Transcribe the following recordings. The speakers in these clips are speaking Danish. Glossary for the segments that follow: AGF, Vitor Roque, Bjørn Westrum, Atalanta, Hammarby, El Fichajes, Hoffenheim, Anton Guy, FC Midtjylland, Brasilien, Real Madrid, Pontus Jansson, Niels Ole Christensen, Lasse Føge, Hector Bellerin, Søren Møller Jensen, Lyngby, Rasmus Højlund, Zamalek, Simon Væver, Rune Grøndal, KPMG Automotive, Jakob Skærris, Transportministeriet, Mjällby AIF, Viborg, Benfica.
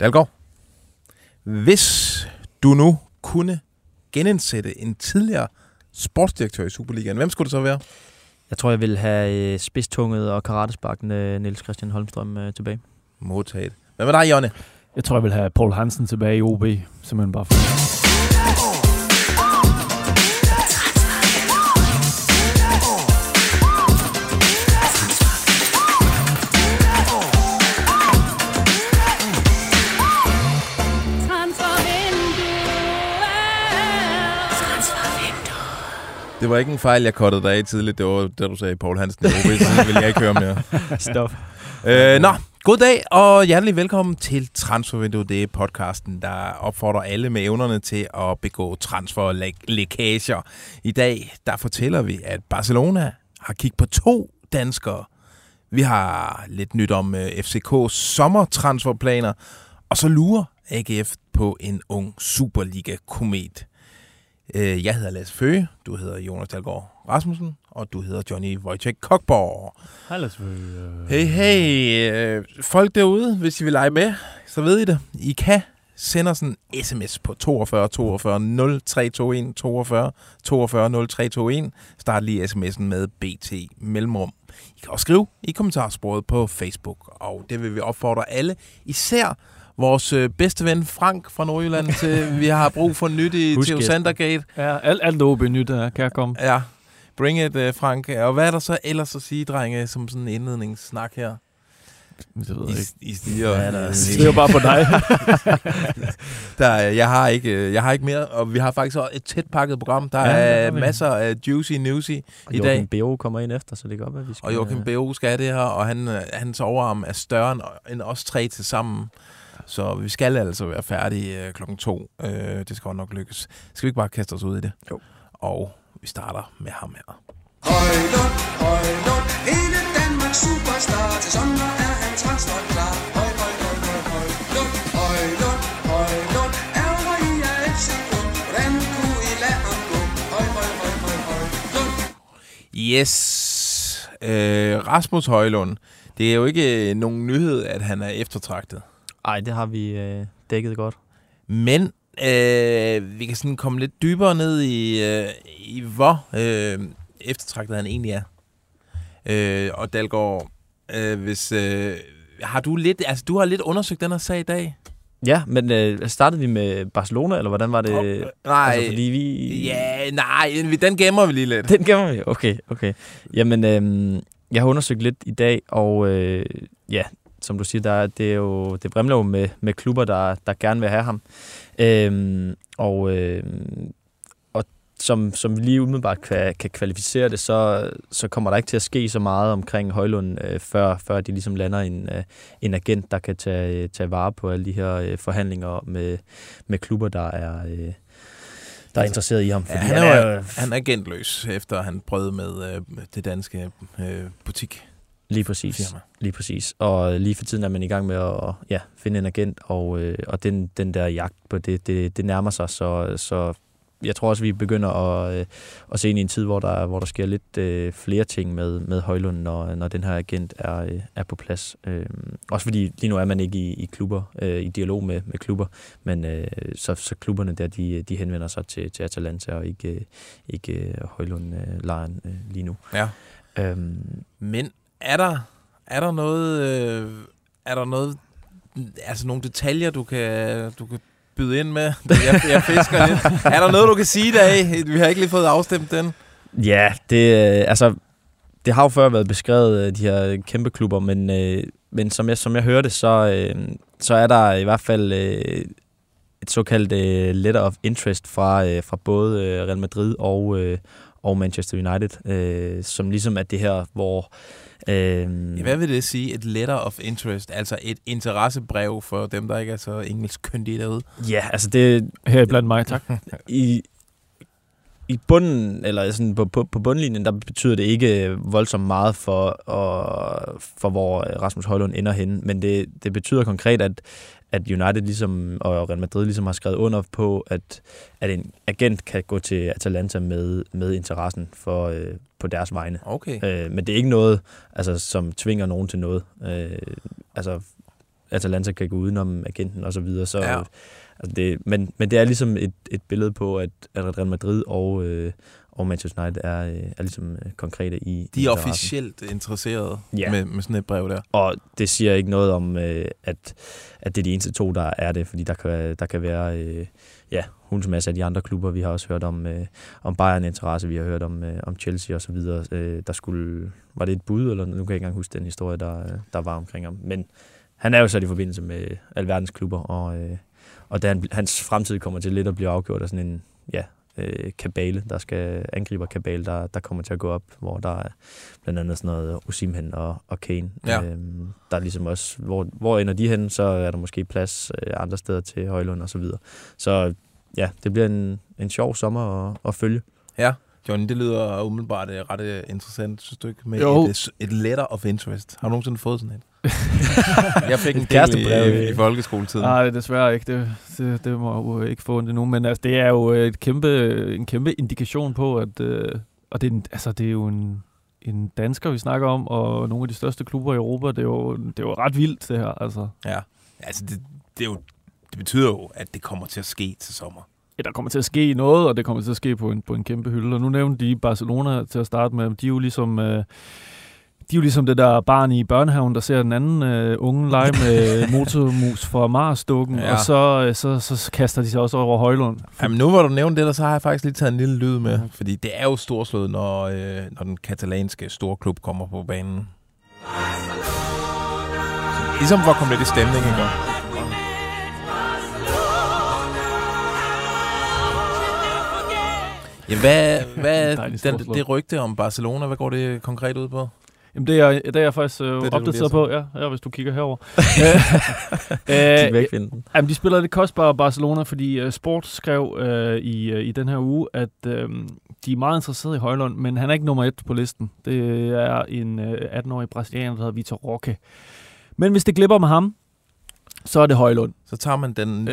Dalgaard, hvis du nu kunne genindsætte en tidligere sportsdirektør i Superligaen, hvem skulle det så være? Jeg tror, jeg vil have spidstunget og karatesparken Niels Christian Holmstrøm tilbage. Modtaget. Hvad med dig, Jonne? Jeg tror, jeg vil have Poul Hansen tilbage i OB. Simpelthen bare for det. Det var ikke en fejl, jeg kottede dig af tidligt. Det var det, du sagde, Poul Hansen. Så vil jeg ikke høre mere. Stop. God dag og hjertelig velkommen til Transfervinduet. Det er podcasten, der opfordrer alle med evnerne til at begå transferlækager. I dag, der fortæller vi, at Barcelona har kigget på 2 danskere. Vi har lidt nyt om FCK's sommertransferplaner. Og så lurer AGF på en ung Superliga-komet. Jeg hedder Lasse Føge, du hedder Jonas Dalgaard Rasmussen, og du hedder Johnny Wojciech Kokborg. Hej Lasse Føge. Hey. Folk derude, hvis I vil lege med, så ved I det. I kan sende os en sms på 42 42 0321 42 42 0321. Start lige sms'en med BT Mellemrum. I kan også skrive i kommentarsporet på Facebook, og det vil vi opfordre alle, især vores bedste ven Frank fra Nordjylland til, vi har brug for nyt i Theo Sandergate. Ja, alt OB nyt der kan komme. Ja, bring it, Frank. Og hvad er der så ellers at sige, drenge, som sådan en indledningssnak her? Det ved jeg ikke. I stiger bare på dig. Jeg har ikke mere, og vi har faktisk også et tæt pakket program. Der er masser af juicy newsy i dag. Og Joachim Beo kommer ind efter, så det går op, at vi skal... Og Joachim Beo skal have det her, og hans overarm er større end os 3 til sammen. Så vi skal altså være færdige 2:00. Det skal nok lykkes. Skal vi ikke bare kaste os ud i det? Jo. Og vi starter med ham her. Højlund, hele Danmarks superstar. Til sommer er han transferklar. Højlund, ærger I af FCK. Hvordan kunne I lade ham gå? Højlund. Yes. Rasmus Højlund. Det er jo ikke nogen nyhed, at han er eftertragtet. Ej, det har vi dækket godt. Men vi kan sådan komme lidt dybere ned i hvor eftertragtet han egentlig er. Og Dalgaard, du har lidt undersøgt den her sag i dag. Ja, men startede vi med Barcelona, eller hvordan var det? Nej, altså, fordi vi... Ja, nej, den gemmer vi lige lidt. Den gemmer vi, okay. Jamen, jeg har undersøgt lidt i dag, og ja... Som du siger, det brimler jo med klubber, der gerne vil have ham. Og som vi lige umiddelbart kan kvalificere det, så kommer der ikke til at ske så meget omkring Højlund, før de ligesom lander en agent, der kan tage vare på alle de her forhandlinger med klubber, der er interesseret i ham. Fordi ja, han er agentløs, efter han brød med det danske butik. Lige præcis. Og lige for tiden er man i gang med at finde en agent, og den der jagt på det nærmer sig, så jeg tror også, vi begynder at se ind i en tid, hvor der sker lidt flere ting med Højlund, når den her agent er på plads. Også fordi lige nu er man ikke i klubber, i dialog med klubber, men så klubberne der, de henvender sig til Atalanta og ikke Højlund-lejren lige nu. Ja. Men er der noget altså nogle detaljer du kan byde ind med? Jeg fisker lidt. Er der noget du kan sige der? Vi har ikke lige fået afstemt den. Ja, det har jo før været beskrevet, de her kæmpe klubber, men som jeg hører det, så er der i hvert fald et såkaldt letter of interest fra både Real Madrid og Manchester United, som ligesom er det her, hvor... Hvad vil det sige? Et letter of interest, altså et interessebrev for dem, der ikke er så engelskkyndige derude? Ja, altså det... Her blandt mig, tak. I bunden, eller sådan på bundlinjen, der betyder det ikke voldsomt meget for hvor Rasmus Højlund ender henne, men det betyder konkret, at United ligesom, og Real Madrid ligesom har skrevet under på, at en agent kan gå til Atalanta med interessen for, på deres vegne. Okay. Men det er ikke noget, altså, som tvinger nogen til noget. Altså, Atalanta kan gå udenom agenten og så videre. Så, ja. Altså det, men det er ligesom et billede på, at Real Madrid og Manchester United er ligesom konkrete i... De er officielt interesserede med sådan et brev der. Og det siger ikke noget om, at det er de eneste to, der er det, fordi der kan være hulsmasse af de andre klubber. Vi har også hørt om Bayern-interesse, vi har hørt om Chelsea og så videre. Der skulle... Var det et bud, eller nu kan jeg ikke engang huske den historie, der var omkring ham. Men han er jo så i forbindelse med alverdens klubber, og da hans fremtid kommer til lidt at blive afgjort af sådan en... kabale, der skal angriber kabale, der kommer til at gå op, hvor der er blandt andet sådan noget Osimhen og Kane. Ja. Der er ligesom også, hvor ender de hen, så er der måske plads andre steder til Højlund og så videre. Så ja, det bliver en sjov sommer at følge. Ja, Johnny, det lyder umiddelbart ret interessant, synes du ikke? Med et letter of interest. Har du nogensinde fået sådan et? Jeg fik en kærestebrev i folkeskoletiden. Nej, desværre ikke. Det må jeg ikke få det nu, men altså, det er jo en kæmpe indikation på, at og det er jo en dansker, vi snakker om, og nogle af de største klubber i Europa. Det er jo ret vildt, det her. Altså. Ja, altså det betyder jo, at det kommer til at ske til sommer. Ja, der kommer til at ske noget, og det kommer til at ske på en kæmpe hylde. Og nu nævnte de Barcelona til at starte med. De er jo ligesom... De er jo ligesom det der barn i børnehaven, der ser den anden unge lege med motormus fra Mars-dukken, ja. Og så kaster de sig også over Højlund. Jamen nu hvor du nævner det, så har jeg faktisk lige taget en lille lyd med, fordi det er jo storslået, når den katalanske storklub kommer på banen. Ligesom hvor kom lidt i stemningen gør. Ja, hvad det rygte om Barcelona, hvad går det konkret ud på? Jamen det er jeg faktisk opdateret på, ja, hvis du kigger herover. De spiller det kostbare Barcelona, fordi Sport skrev i den her uge, at de er meget interesserede i Højlund, men han er ikke nummer 1 på listen. Det er en 18-årig brasilianer, der hedder Vitor Roque. Men hvis det glipper med ham, så er det Højlund. Så tager man den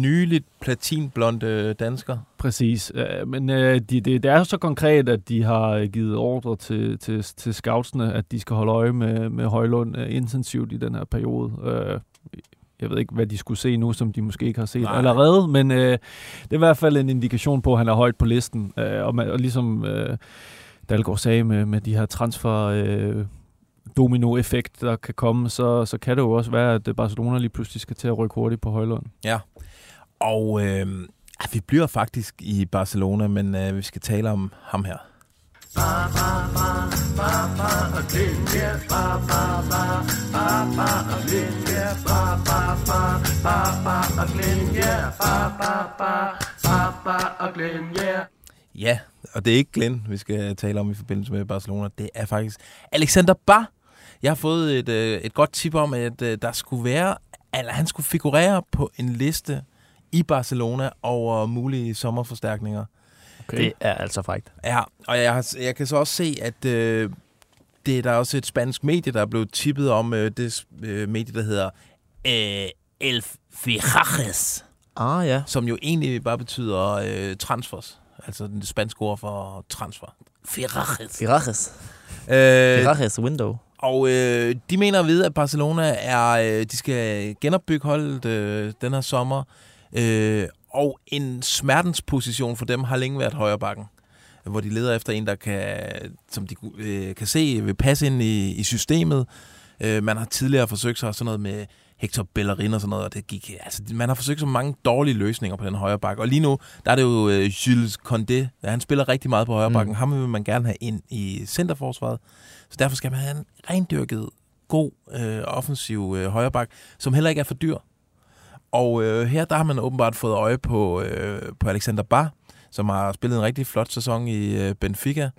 nyligt platinblonde dansker. Præcis. Men det er så konkret, at de har givet ordre til scoutsene, at de skal holde øje med Højlund intensivt i den her periode. Jeg ved ikke, hvad de skulle se nu, som de måske ikke har set allerede, men det er i hvert fald en indikation på, at han er højt på listen. Og ligesom Dalgaard sagde med de her dominoeffekt, der kan komme, så kan det jo også være, at Barcelona lige pludselig skal til at rykke hurtigt på Højlund. Ja, og vi bliver faktisk i Barcelona, men vi skal tale om ham her. Ja, og det er ikke Glenn, vi skal tale om i forbindelse med Barcelona. Det er faktisk Alexander Barre. Jeg har fået et godt tip om, at der skulle være, eller han skulle figurere på en liste i Barcelona over mulige sommerforstærkninger. Okay. Det er altså frækt. Ja, og jeg kan så også se, at der er også et spansk medie, der er blevet tippet om det medie, der hedder El Fichajes. Ah, ja. Som jo egentlig bare betyder transfers. Altså det spanske ord for transfer. Fichajes. Fichajes window. Og de mener at vide, at Barcelona de skal genopbygge holdet den her sommer. Og en smertensposition for dem har længe været højre bakken, hvor de leder efter en, der kan se vil passe ind i systemet. Man har tidligere forsøgt sig sådan noget med Hector Bellerin og sådan noget, og det gik... Altså, man har forsøgt så mange dårlige løsninger på den højre bakke. Og lige nu, der er det jo Jules Condé. Han spiller rigtig meget på højre bakken. Ham vil man gerne have ind i centerforsvaret. Så derfor skal man have en rendyrket, god, offensiv højre bakke, som heller ikke er for dyr. Og her, der har man åbenbart fået øje på Alexander Barre, som har spillet en rigtig flot sæson i Benfica.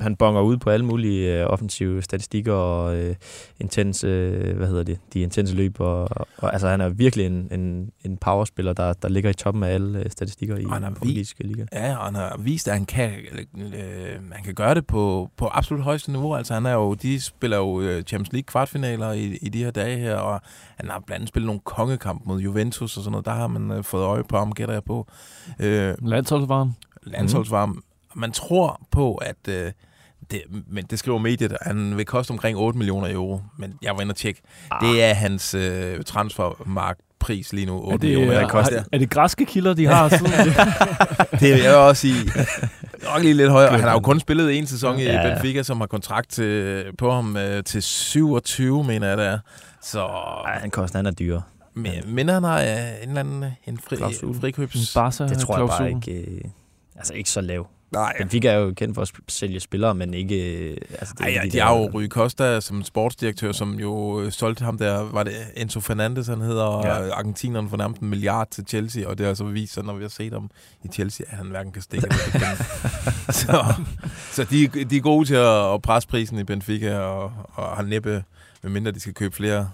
Han bonger ud på alle mulige offensive statistikker og intense løb. Og altså, han er virkelig en powerspiller, der ligger i toppen af alle statistikker i den politiske liga. Ja, og han har vist, at han kan gøre det på absolut højeste niveau. Altså, de spiller jo Champions League kvartfinaler i de her dage her, og han har blandt andet spillet nogle kongekamp mod Juventus og sådan noget. Der har man fået øje på ham, gætter jeg på. Landsholdsvarm. Man tror på, at Men det skriver mediet, han vil koste omkring 8 millioner euro. Men jeg var inde og tjekke. Det er hans transfermarktpris lige nu, 8 millioner. Er det græske kilder, de har? Det vil jeg også sige. Nok lige lidt højere. Han har jo kun spillet en sæson i Benfica, som har kontrakt på ham til 27, mener jeg det er. Så... Ej, han koster, han er dyre. Men han har en eller anden frikøbs... Det tror jeg bare ikke... Altså ikke så lav. Nej. Benfica er jo kendt for at sælge spillere, men ikke... Altså, det de har jo Rui Costa som sportsdirektør, som jo solgte ham der, var det Enzo Fernandes, han hedder, argentineren for nærmest 1 milliard til Chelsea, og det har så vist sig, når vi har set ham i Chelsea, at han hverken kan stikke eller kan. Så de er gode til at presse prisen i Benfica, og har næppe, medmindre de skal købe flere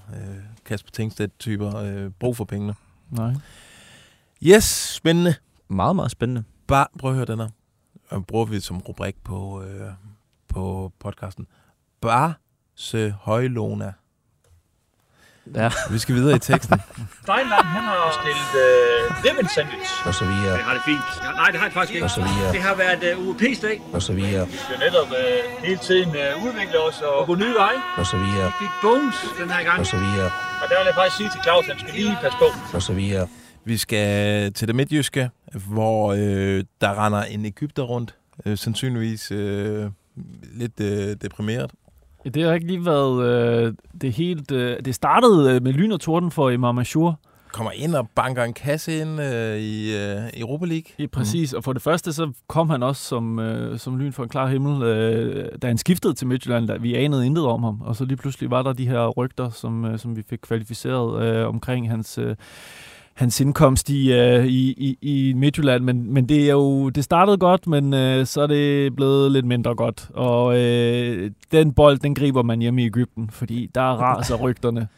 Kasper Tingstedt-typer, brug for pengene. Nej. Yes, spændende. Meget, meget spændende. Bare prøv at høre den her. Bruger vi som rubrik på podcasten. Barcelona. Ja. Vi skal videre i teksten. Steinland, han har stillet ribbon sandwich. Og så videre. Det har det fint. Nej, det har det faktisk ikke. Og så videre. Det har været UEP's dag. Og så videre. Vi skal netop hele tiden udvikle os og gå nye veje. Og så videre. Vi fik bonus den her gang. Og så videre. Og der vil jeg faktisk sige til Claus, han skal lige passe på. Og så videre. Vi skal til det midtjyske, hvor der render en ægypter rundt, sandsynligvis lidt deprimeret. Det har ikke lige været det startede med lyn og torden for Imam Achour. Kommer ind og banker en kasse ind i Europa League. Ja, præcis, og for det første så kom han også som lyn fra en klar himmel, da han skiftede til Midtjylland, vi anede intet om ham, og så lige pludselig var der de her rygter, som vi fik kvalificeret omkring hans indkomst i Midtjylland, men det er jo, det startede godt, men så er det blevet lidt mindre godt. Og den bold, den griber man hjemme i Egypten, fordi der raser rygterne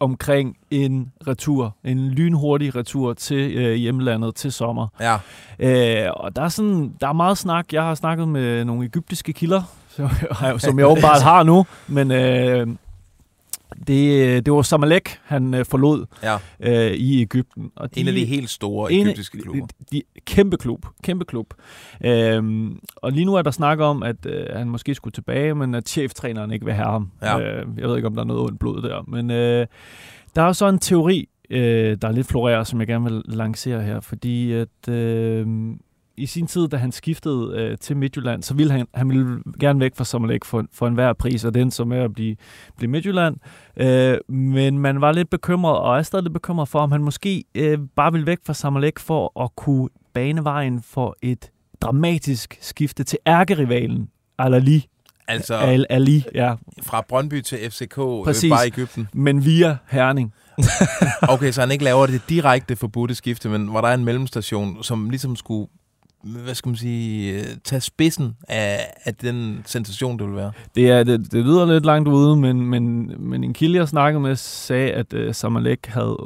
omkring en retur, en lynhurtig retur til hjemlandet til sommer. Ja. Og der er meget snak. Jeg har snakket med nogle egyptiske kilder, som jeg åbenbart har nu, men... Det var Zamalek, han forlod i Egypten. Og en af de helt store egyptiske klubber. Kæmpe klub. Og lige nu er der snak om, at han måske skulle tilbage, men at cheftræneren ikke vil have ham. Ja. Jeg ved ikke, om der er noget ondt blod der. Men der er jo så en teori, der er lidt florerer, som jeg gerne vil lancere her. Fordi at... I sin tid, da han skiftede til Midtjylland, så ville han ville gerne væk fra Zamalek for enhver pris, og den som er at blive Midtjylland. Men man var lidt bekymret, og er stadig lidt bekymret for, om han måske bare ville væk fra Zamalek for at kunne bane vejen for et dramatisk skifte til ærkerivalen Al Ahly. Altså Al Ahly, ja. Fra Brøndby til FCK, bare i Egypten. Men via Herning. Okay, så han ikke laver det direkte forbudte skifte, men hvor der er en mellemstation, som ligesom skulle... hvad skal man sige, tage spidsen af den sensation, det vil være? Det lyder lidt langt ude, men en kilde, jeg snakkede med, sagde, at Zamalek havde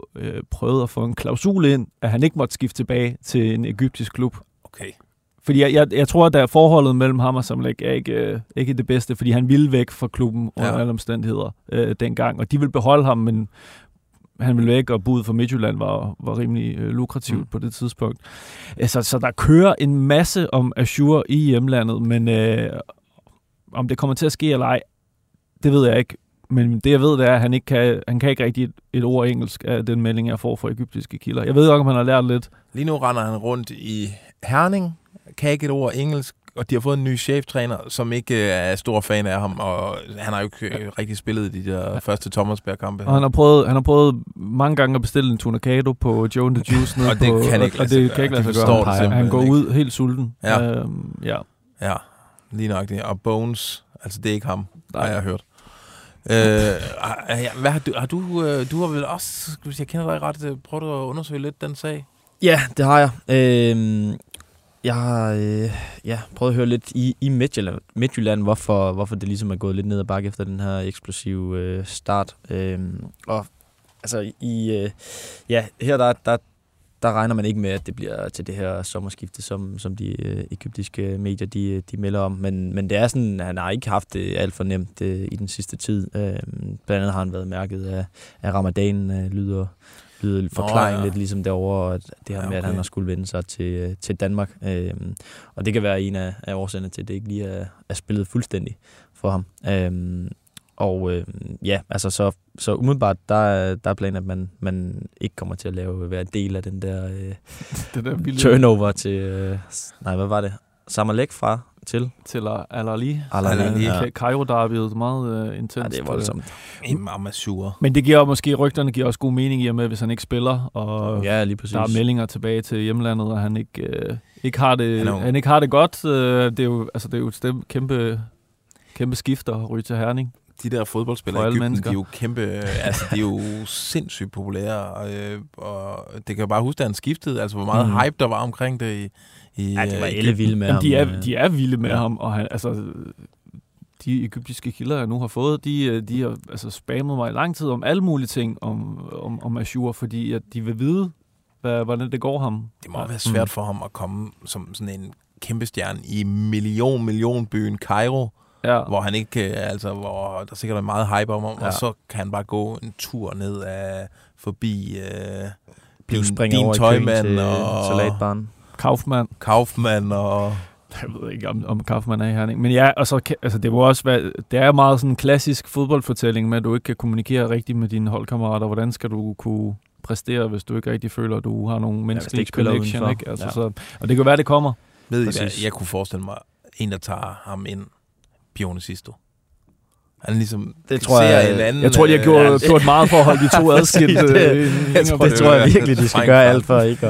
prøvet at få en klausul ind, at han ikke måtte skifte tilbage til en egyptisk klub. Okay. Fordi jeg tror, at der forholdet mellem ham og Zamalek er ikke det bedste, fordi han ville væk fra klubben under alle omstændigheder dengang, og de ville beholde ham, men han ville væk, og budet for Midtjylland var rimelig lukrativt på det tidspunkt. Så der kører en masse om Achour i hjemlandet, men om det kommer til at ske eller ej, det ved jeg ikke. Men det jeg ved, det er, at han kan ikke rigtig et ord engelsk af den melding, jeg får fra egyptiske kilder. Jeg ved ikke, om han har lært lidt. Lige nu render han rundt i Herning, kan ikke et ord engelsk, og de har fået en ny cheftræner, som ikke er stor fan af ham, og han har jo ikke rigtig spillet i de der første Thomasberg-kampe. Og han har prøvet mange gange at bestille en tunacado på Joe and the Juice, og det kan ikke lade sig gøre. Han går ud helt sulten. Ja. Ja, lige nok det. Og Bones, altså det er ikke ham, der har jeg hørt. Hvad har du vel også, hvis jeg kender dig ret, prøvet at undersøge lidt den sag? Ja, det har jeg. Jeg har prøvet at høre lidt i Midtjylland, hvorfor det ligesom er gået lidt ned ad bakke efter den her eksplosive start. Og altså her der regner man ikke med, at det bliver til det her sommerskifte, som de egyptiske medier de melder om. Men det er sådan, han har ikke haft det alt for nemt i den sidste tid. Blandt andet har han været mærket af ramadanen, lyder lyder forklaringen lidt ligesom derovre, at det her med, at han har skulle vende sig til Danmark. Og det kan være en af årsagerne til, at det ikke lige er spillet fuldstændig for ham. Så umiddelbart, der er planen, at man ikke kommer til at være en del af den der, den der turnover til... hvad var det? Zamalek fra til Al Ahly. Al Ahly. Ja. Cairo derbyet meget intens. Ja, det er voldsomt. Meget sure. Men det giver måske rygterne giver også god mening i og med, hvis han ikke spiller, og ja, der er meldinger tilbage til hjemlandet, og han ikke har det. Han ikke har det godt. Det er jo et kæmpe skifter at ryge til Herning. De der fodboldspillere i Egypten, de er jo kæmpe, de er jo sindssygt populære, og det kan jeg bare huske, da han skiftede, altså hvor meget hype der var omkring det i det var ellevilde med ham. De er vilde med ham, og han, altså de egyptiske kilder, jeg nu har fået, de har altså spammet mig i lang tid om alle mulige ting om Azure, fordi at de vil vide, hvordan det går ham. Det må være svært for ham at komme som sådan en kæmpe stjerne i million byen Cairo. Ja. Hvor han ikke, hvor der sikkert er meget hype om ham, og så kan han bare gå en tur ned forbi din tøjmand og salatbaren. Kaufmann og... Jeg ved ikke, om Kaufmann er i Herning. Men ja, og så, det var også det er meget sådan en klassisk fodboldfortælling med, at du ikke kan kommunikere rigtigt med dine holdkammerater. Hvordan skal du kunne præstere, hvis du ikke rigtig føler, at du har nogen menneskelige connection? Ikke? Og det kan være, det kommer. Jeg kunne forestille mig, en, der tager ham ind, Pione Sisto. Han ligesom... Det tror jeg... Jeg tror, de har gjort meget for at holde de to adskilt. Jeg tror virkelig, de skal gøre alt for ikke.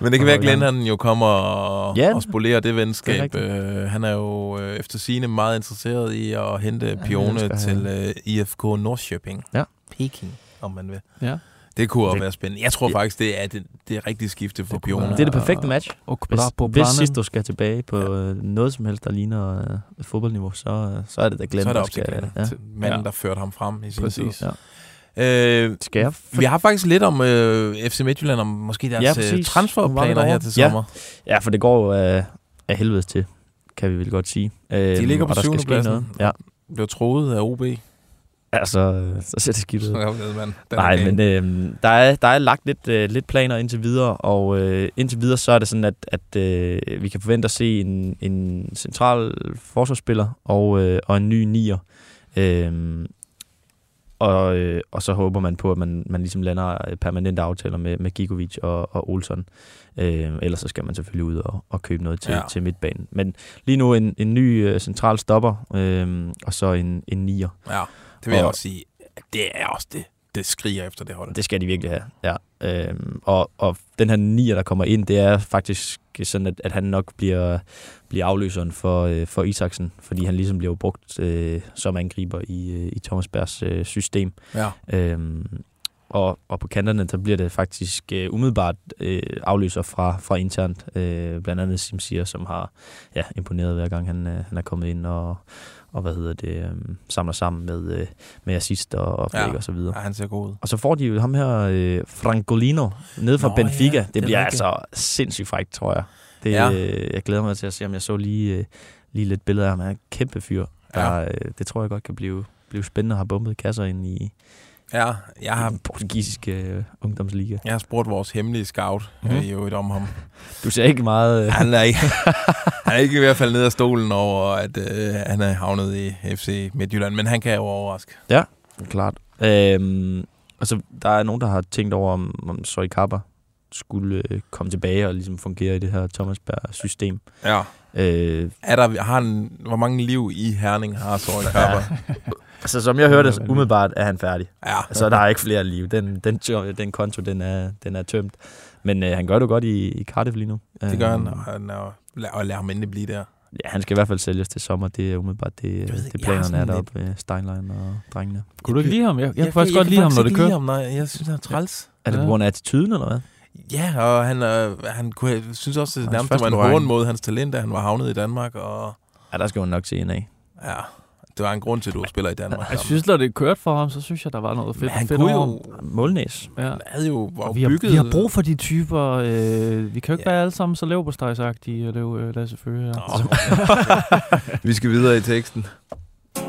Men det kan være, at Glenn, han jo kommer og spolerer det venskab. Det han er jo efter sigende meget interesseret i at hente Pione til IFK Norrköping. Ja. Peking, om man vil. Ja. Det kunne også være spændende. Jeg tror faktisk, det er det rigtige skifte for Pione. Det er det perfekte match. Hvis Sisto skal tilbage på noget som helst, der ligner fodboldniveau, så er det da Glenn. Så er det op til Glenn. Ja. Manden, der førte ham frem i sin tid. Ja. Vi har faktisk lidt om FC Midtjylland, om måske deres transferplaner her til sommer. Ja, for det går jo af helvedes til, kan vi vel godt sige. De ligger på 7. pladsen. Ja. Bliver troet af OB. Altså, så ser det skidt ud. Nej, men der er lagt lidt planer indtil videre, og indtil videre så er det sådan, at vi kan forvente at se en central forsvarsspiller og en ny nier. Og så håber man på, at man ligesom lander permanente aftaler med Gigovic og Olsson. Ellers så skal man selvfølgelig ud og købe noget til midtbanen. Men lige nu en ny central stopper, og så en nier. Ja. Det vil jeg også sige, det er også det skriger efter det hold. Det skal de virkelig have, ja. Og den her nier, der kommer ind, det er faktisk sådan, at han nok bliver afløseren for Isaksen, fordi han ligesom bliver brugt som angriber i Thomas Bergs system. Ja. Og på kanterne, der bliver det faktisk umiddelbart afløser fra internt. Blandt andet Simsier, som har imponeret hver gang, han er kommet ind og samler sammen med assist og oplæg og så videre. Ja, han ser god ud. Og så får de jo ham her, Francolino, nede fra Benfica. Ja, det bliver altså sindssygt frækt, tror jeg. Jeg glæder mig til at se, om jeg så lige lidt billeder af ham. Han er en kæmpe fyr. Det tror jeg godt kan blive spændende at have bumpet kasser ind i... Ja, jeg har den portugisiske ungdomsliga. Jeg har spurgt vores hemmelige scout jo et om ham. Du ser ikke meget... Han er ikke i hvert fald nede af stolen over, at han er havnet i FC Midtjylland, men han kan jo overraske. Ja, klart. Altså, der er nogen, der har tænkt over, om Søj Kappa skulle komme tilbage og ligesom fungere i det her Thomas Berg-system. Ja. Hvor mange liv i Herning har Søj Kappa? Altså, som jeg hørte, umiddelbart er han færdig. Ja. Altså, der er ikke flere liv. Den konto, den er tømt. Men han gør det godt i Cardiff lige nu. Det gør han, og lad ham endelig blive der. Ja, han skal i hvert fald sælges til sommer. Det er umiddelbart det planerne er deroppe med Steinlein og drengene. Kunne du ikke lide ham? Jeg kan faktisk godt lide ham, når det kører. Jeg synes, han er træls. Er det på grund af attituden, eller hvad? Ja, og han synes også, at det nærmest var en hården mod hans talent, da han var havnet i Danmark. Og... Ja, der skal man nok se en af. Ja. Det var en grund til, at du spiller i Danmark. Jeg synes, når det kørte for ham, så synes jeg, der var noget fedt. Men han kunne jo... Målnæs. Ja. Han havde jo bygget... Vi har brug for de typer... vi kan jo ikke være alle sammen så leverpostejsagtige, og det er jo Lasse Føge her. Vi skal videre i teksten. Og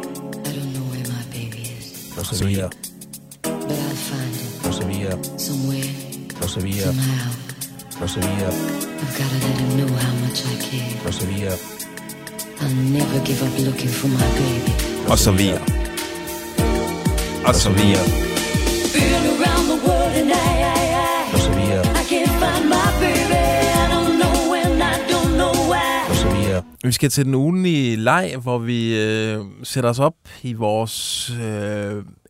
så videre. Og så videre. Lo sabía. I've gotta let him know how much I care. Lo sabía. I'll never give up looking for my baby. Lo sabía. Been around the world and I. Lo sabía. I can't find my baby. I don't know when, I don't know why. Lo sabía. Vi skal til den ugenlige leg, hvor vi sætter os op i vores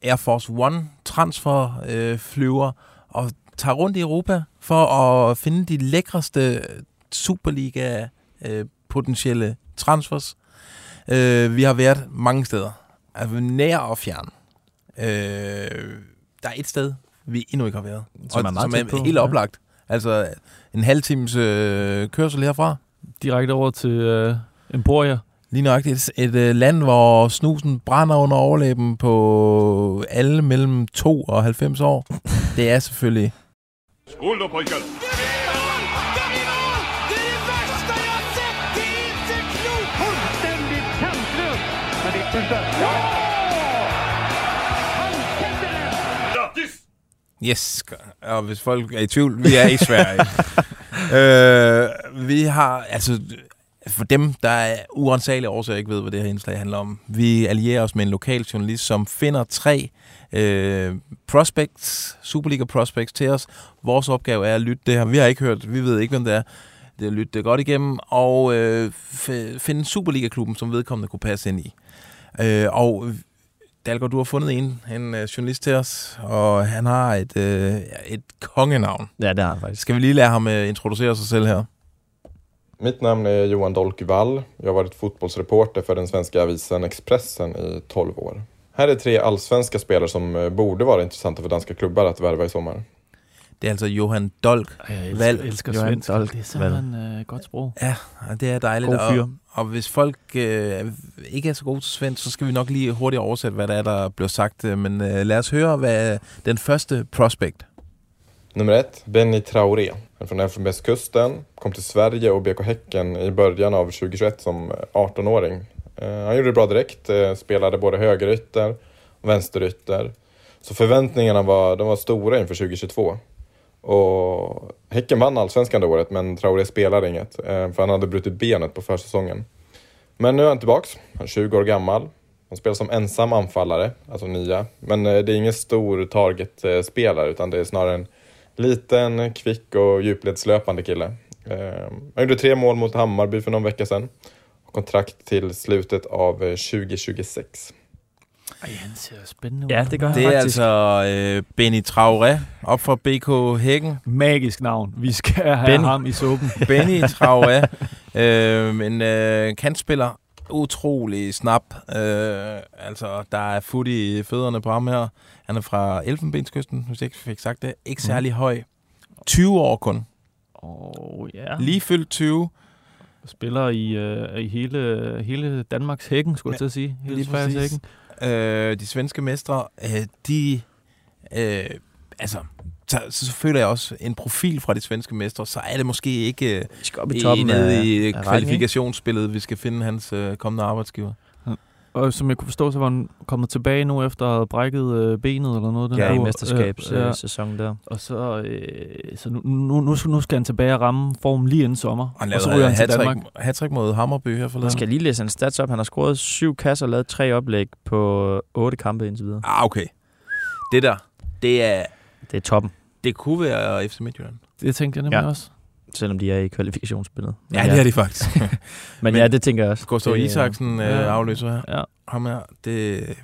Air Force One transferflyver og tager rundt i Europa for at finde de lækreste Superliga-potentielle transfers. Vi har været mange steder, altså nær og fjern. Der er et sted, vi endnu ikke har været, som er helt oplagt. Altså en halv times kørsel herfra. Direkte over til Emporia. Lige nøjagtigt. Et land, hvor snusen brænder under overlæben på alle mellem 2 og 90 år. Det er selvfølgelig... Skål da, pojker! Det er det værste, jeg har set! Det er ikke klogt! Fuldstændigt kampløst! Men det er fuldstændigt. Han kæmper det! Gratis! Yes! Og hvis folk er i tvivl, vi er i Sverige. Vi har... altså for dem, der er uansagelige årsager ikke ved, hvad det her indslag handler om. Vi allierer os med en lokal journalist, som finder 3 prospects, Superliga-prospects til os. Vores opgave er at lytte det her. Vi har ikke hørt, vi ved ikke, hvem det er. Det er at lytte det godt igennem, og finde Superliga-klubben, som vedkommende kunne passe ind i. Og Dalgaard, du har fundet en journalist til os, og han har et kongenavn. Ja, det har han faktisk. Skal vi lige lade ham introducere sig selv her? Mitt namn är Johan Dolkwall. Jag har varit fotbollsreporter för den svenska avisen Expressen i 12 år. Här är 3 allsvenska spelare som borde vara intressanta för danska klubbar att värva i sommar. Det är alltså Johan Dolkwall. Jag älskar svensk. Det är sådan godt sprog. Ja, det er dejligt. Og hvis folk ikke er så gode til svensk, så skal vi nok lige hurtigt oversætte, hvad der bliver sagt. Men lad os høre, hvad den første prospect. Nummer 1, Benny Traore. Från Elfenbenskusten, kom till Sverige och BK Häcken i början av 2021 som 18-åring. Han gjorde det bra direkt, spelade både högerytter och vänsterytter. Så förväntningarna var stora inför 2022. Och Häcken vann allsvenskan det året, men Traoré spelade inget, för han hade brutit benet på försäsongen. Men nu är han tillbaks, han är 20 år gammal. Han spelar som ensam anfallare, alltså 9. Men det är ingen stor target-spelare, utan det är snarare en liten, kvick och djupledslöpande kille. Han gjorde 3 mål mot Hammarby för någon vecka sedan. Och kontrakt till slutet av 2026. Ej, han ser spændende ud. Ja, det gør han faktisk. Det er altså Benny Traoré, op fra BK Häcken. Magisk navn. Vi skal have ham i suppen. Benny Traoré. En kantspiller. Utrolig snap. Altså, der er fut i fødderne på ham her. Han er fra Elfenbenskysten, hvis jeg ikke fik sagt det. Ikke særlig høj. 20 år kun. Yeah. Lige fyldt 20. Spiller i hele Danmarks Hækken, skulle jeg til at sige. Hele Sveriges Hækken. De svenske mestre, så føler jeg også en profil fra de svenske mestre, så er det måske ikke nede i kvalifikationsspillet, vi skal finde hans kommende arbejdsgiver. Og som jeg kunne forstå, så var han kommet tilbage nu, efter at have brækket benet eller noget. I mesterskabssæsonen der. Og så nu skal han tilbage og ramme form lige inden sommer. Og så ryger han til Danmark. Hat-trick mod Hammarby her forleden. Jeg skal lige læse en stats op. Han har scoret 7 kasser og lavet 3 oplæg på 8 kampe indtil videre. Ah, okay. Det der, det er toppen. Det kunne være FC Midtjylland. Det tænker jeg nemlig også. Selvom de er i kvalifikationsspillet. Ja, det er de faktisk. Men ja, det tænker jeg også. Gustav Isaksen afløser her. Ja. Ham her, det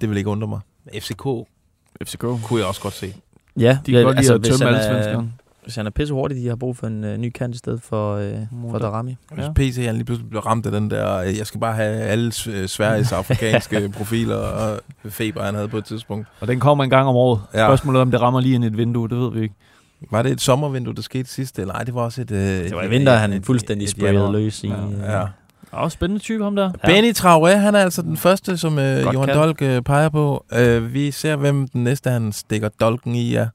vil ikke undre mig. FCK kunne jeg også godt se. Ja, de kan godt lide at tømme alle svenskerne. Hvis han er pisse hurtigt, de har brug for en ny kant i stedet for Darami. Hvis PC han lige pludselig bliver ramt af den der, jeg skal bare have alle Sveriges afrikanske profiler og feber, han havde på et tidspunkt. Og den kommer en gang om året. Ja. Spørgsmålet om det rammer lige ind i et vindue, det ved vi ikke. Var det et sommervindue, der skete sidste? Nej, det var også et... det var i vinter, han fuldstændig sprayede løs i. Ja. Og spændende type, ham der. Benny Traoré, han er altså den første, som Johan Dolk peger på. Vi ser, hvem den næste, han stikker dolken i, er.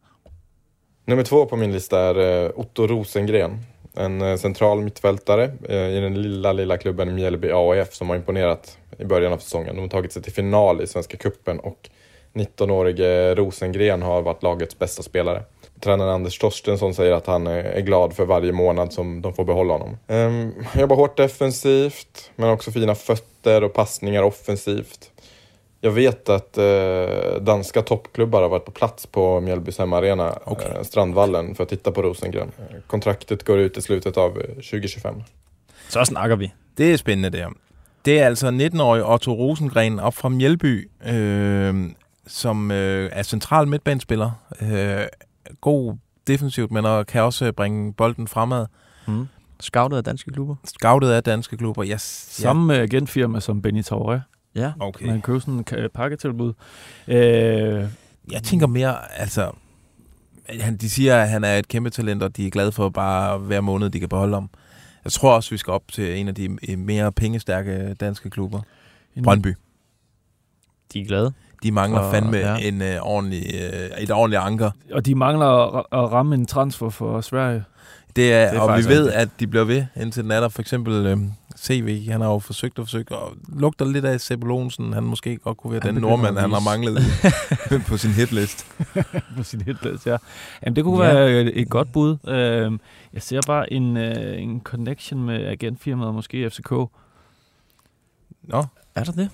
Nummer 2 på min lista är Otto Rosengren. En central mittfältare i den lilla klubben Mjällby AIF som har imponerat i början av säsongen. De har tagit sig till final i Svenska Cupen och 19-årige Rosengren har varit lagets bästa spelare. Tränaren Anders Torstensson säger att han är glad för varje månad som de får behålla honom. Jobbar hårt defensivt, men också fina fötter och passningar offensivt. Jag vet att danska toppklubbar har varit på plats på Mjällbys hemarena, okay, Strandvallen, för att titta på Rosengren. Kontraktet går ut i slutet av 2025. Så snakker vi. Det er spændende der. Det er altså 19-årig Otto Rosengren op fra Mjällby, som er central midtbanespiller. God defensivt, men kan også bringe bolden fremad. Mm. Scoutet af danske klubber. Yes. Samme agentfirma som Benny Traore. Ja, okay. Man køber sådan en pakketilbud. Jeg tænker mere, altså... De siger, at han er et kæmpe talent, og de er glade for bare hver måned, de kan beholde om. Jeg tror også, vi skal op til en af de mere pengestærke danske klubber. Brøndby. De er glade. De mangler fandme et ordentligt anker. Og de mangler at ramme en transfer for Sverige. Det er og vi ved, at de bliver ved indtil den alder. For eksempel CV, han har jo forsøgt, og lugter lidt af Sepp Olonsen. Han måske godt kunne være den nordmand, han har manglet på sin hitlist. På sin hitlist, ja. Jamen, det kunne være et godt bud. Jeg ser bare en connection med agentfirmaet, måske FCK. Nå, er der det?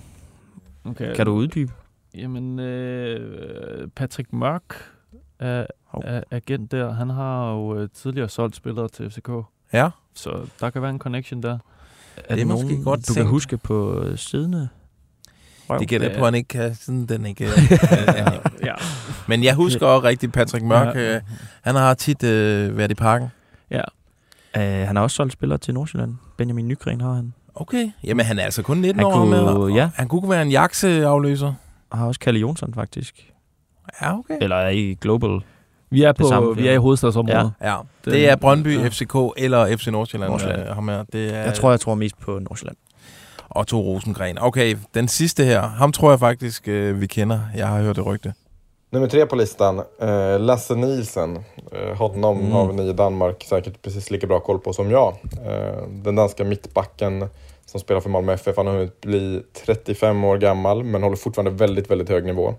Okay. Kan du uddybe? Jamen, Patrick Mørk er agent der. Han har jo tidligere solgt spillere til FCK. Ja. Så der kan være en connection der. Er det måske godt, du kan huske på sidene? Det gælder på, han ikke kan, siden den ikke... ja. Men jeg husker også rigtigt Patrick Mørk. Ja. Han har tit været i parken. Ja. Han har også solgt spillere til Nordsjælland. Benjamin Nygren har han. Okay. Jamen, han er altså kun 19 år med. Ja. Han kunne være en jakseafløser. Og har også Kalle Jonsson, faktisk. Ja, okay. Eller er I global? Vi er i hovedstadsområdet. Ja. Det er Brøndby, FCK eller FC Nordsjælland. Det er... Jeg tror mest på Nordsjælland. Otto Rosengren. Okay, den sidste her. Ham tror jeg faktisk, vi kender. Jeg har hørt det rygte. Nummer 3 på listan. Lasse Nielsen. Honom har ni i Danmark säkert precis lika bra koll på som jag. Den danska mittbacken som spelar för Malmö FF. Han har hunnit bli 35 år gammal, men håller fortfarande väldigt, väldigt hög nivå.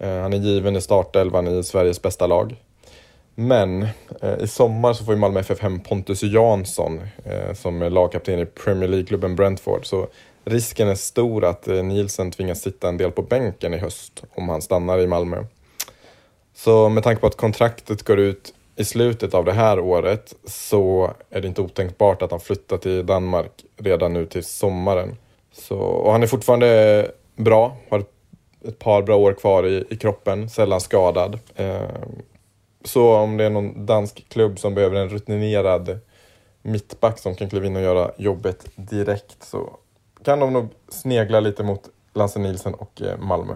Han är given i startelvan i Sveriges bästa lag. Men i sommar så får Malmö FF hem Pontus Jansson som er lagkapten i Premier League-klubben Brentford. Så risken är stor att Nielsen tvingas sitta en del på bänken i höst om han stannar i Malmö. Så med tanke på att kontraktet går ut i slutet av det här året så är det inte otänkbart att han flyttar till Danmark redan nu till sommaren. Så, och han är fortfarande bra, har ett par bra år kvar i kroppen, sällan skadad. Så om det är någon dansk klubb som behöver en rutinerad mittback som kan kliva in och göra jobbet direkt, så kan de nog snegla lite mot Lasse Nielsen och Malmö.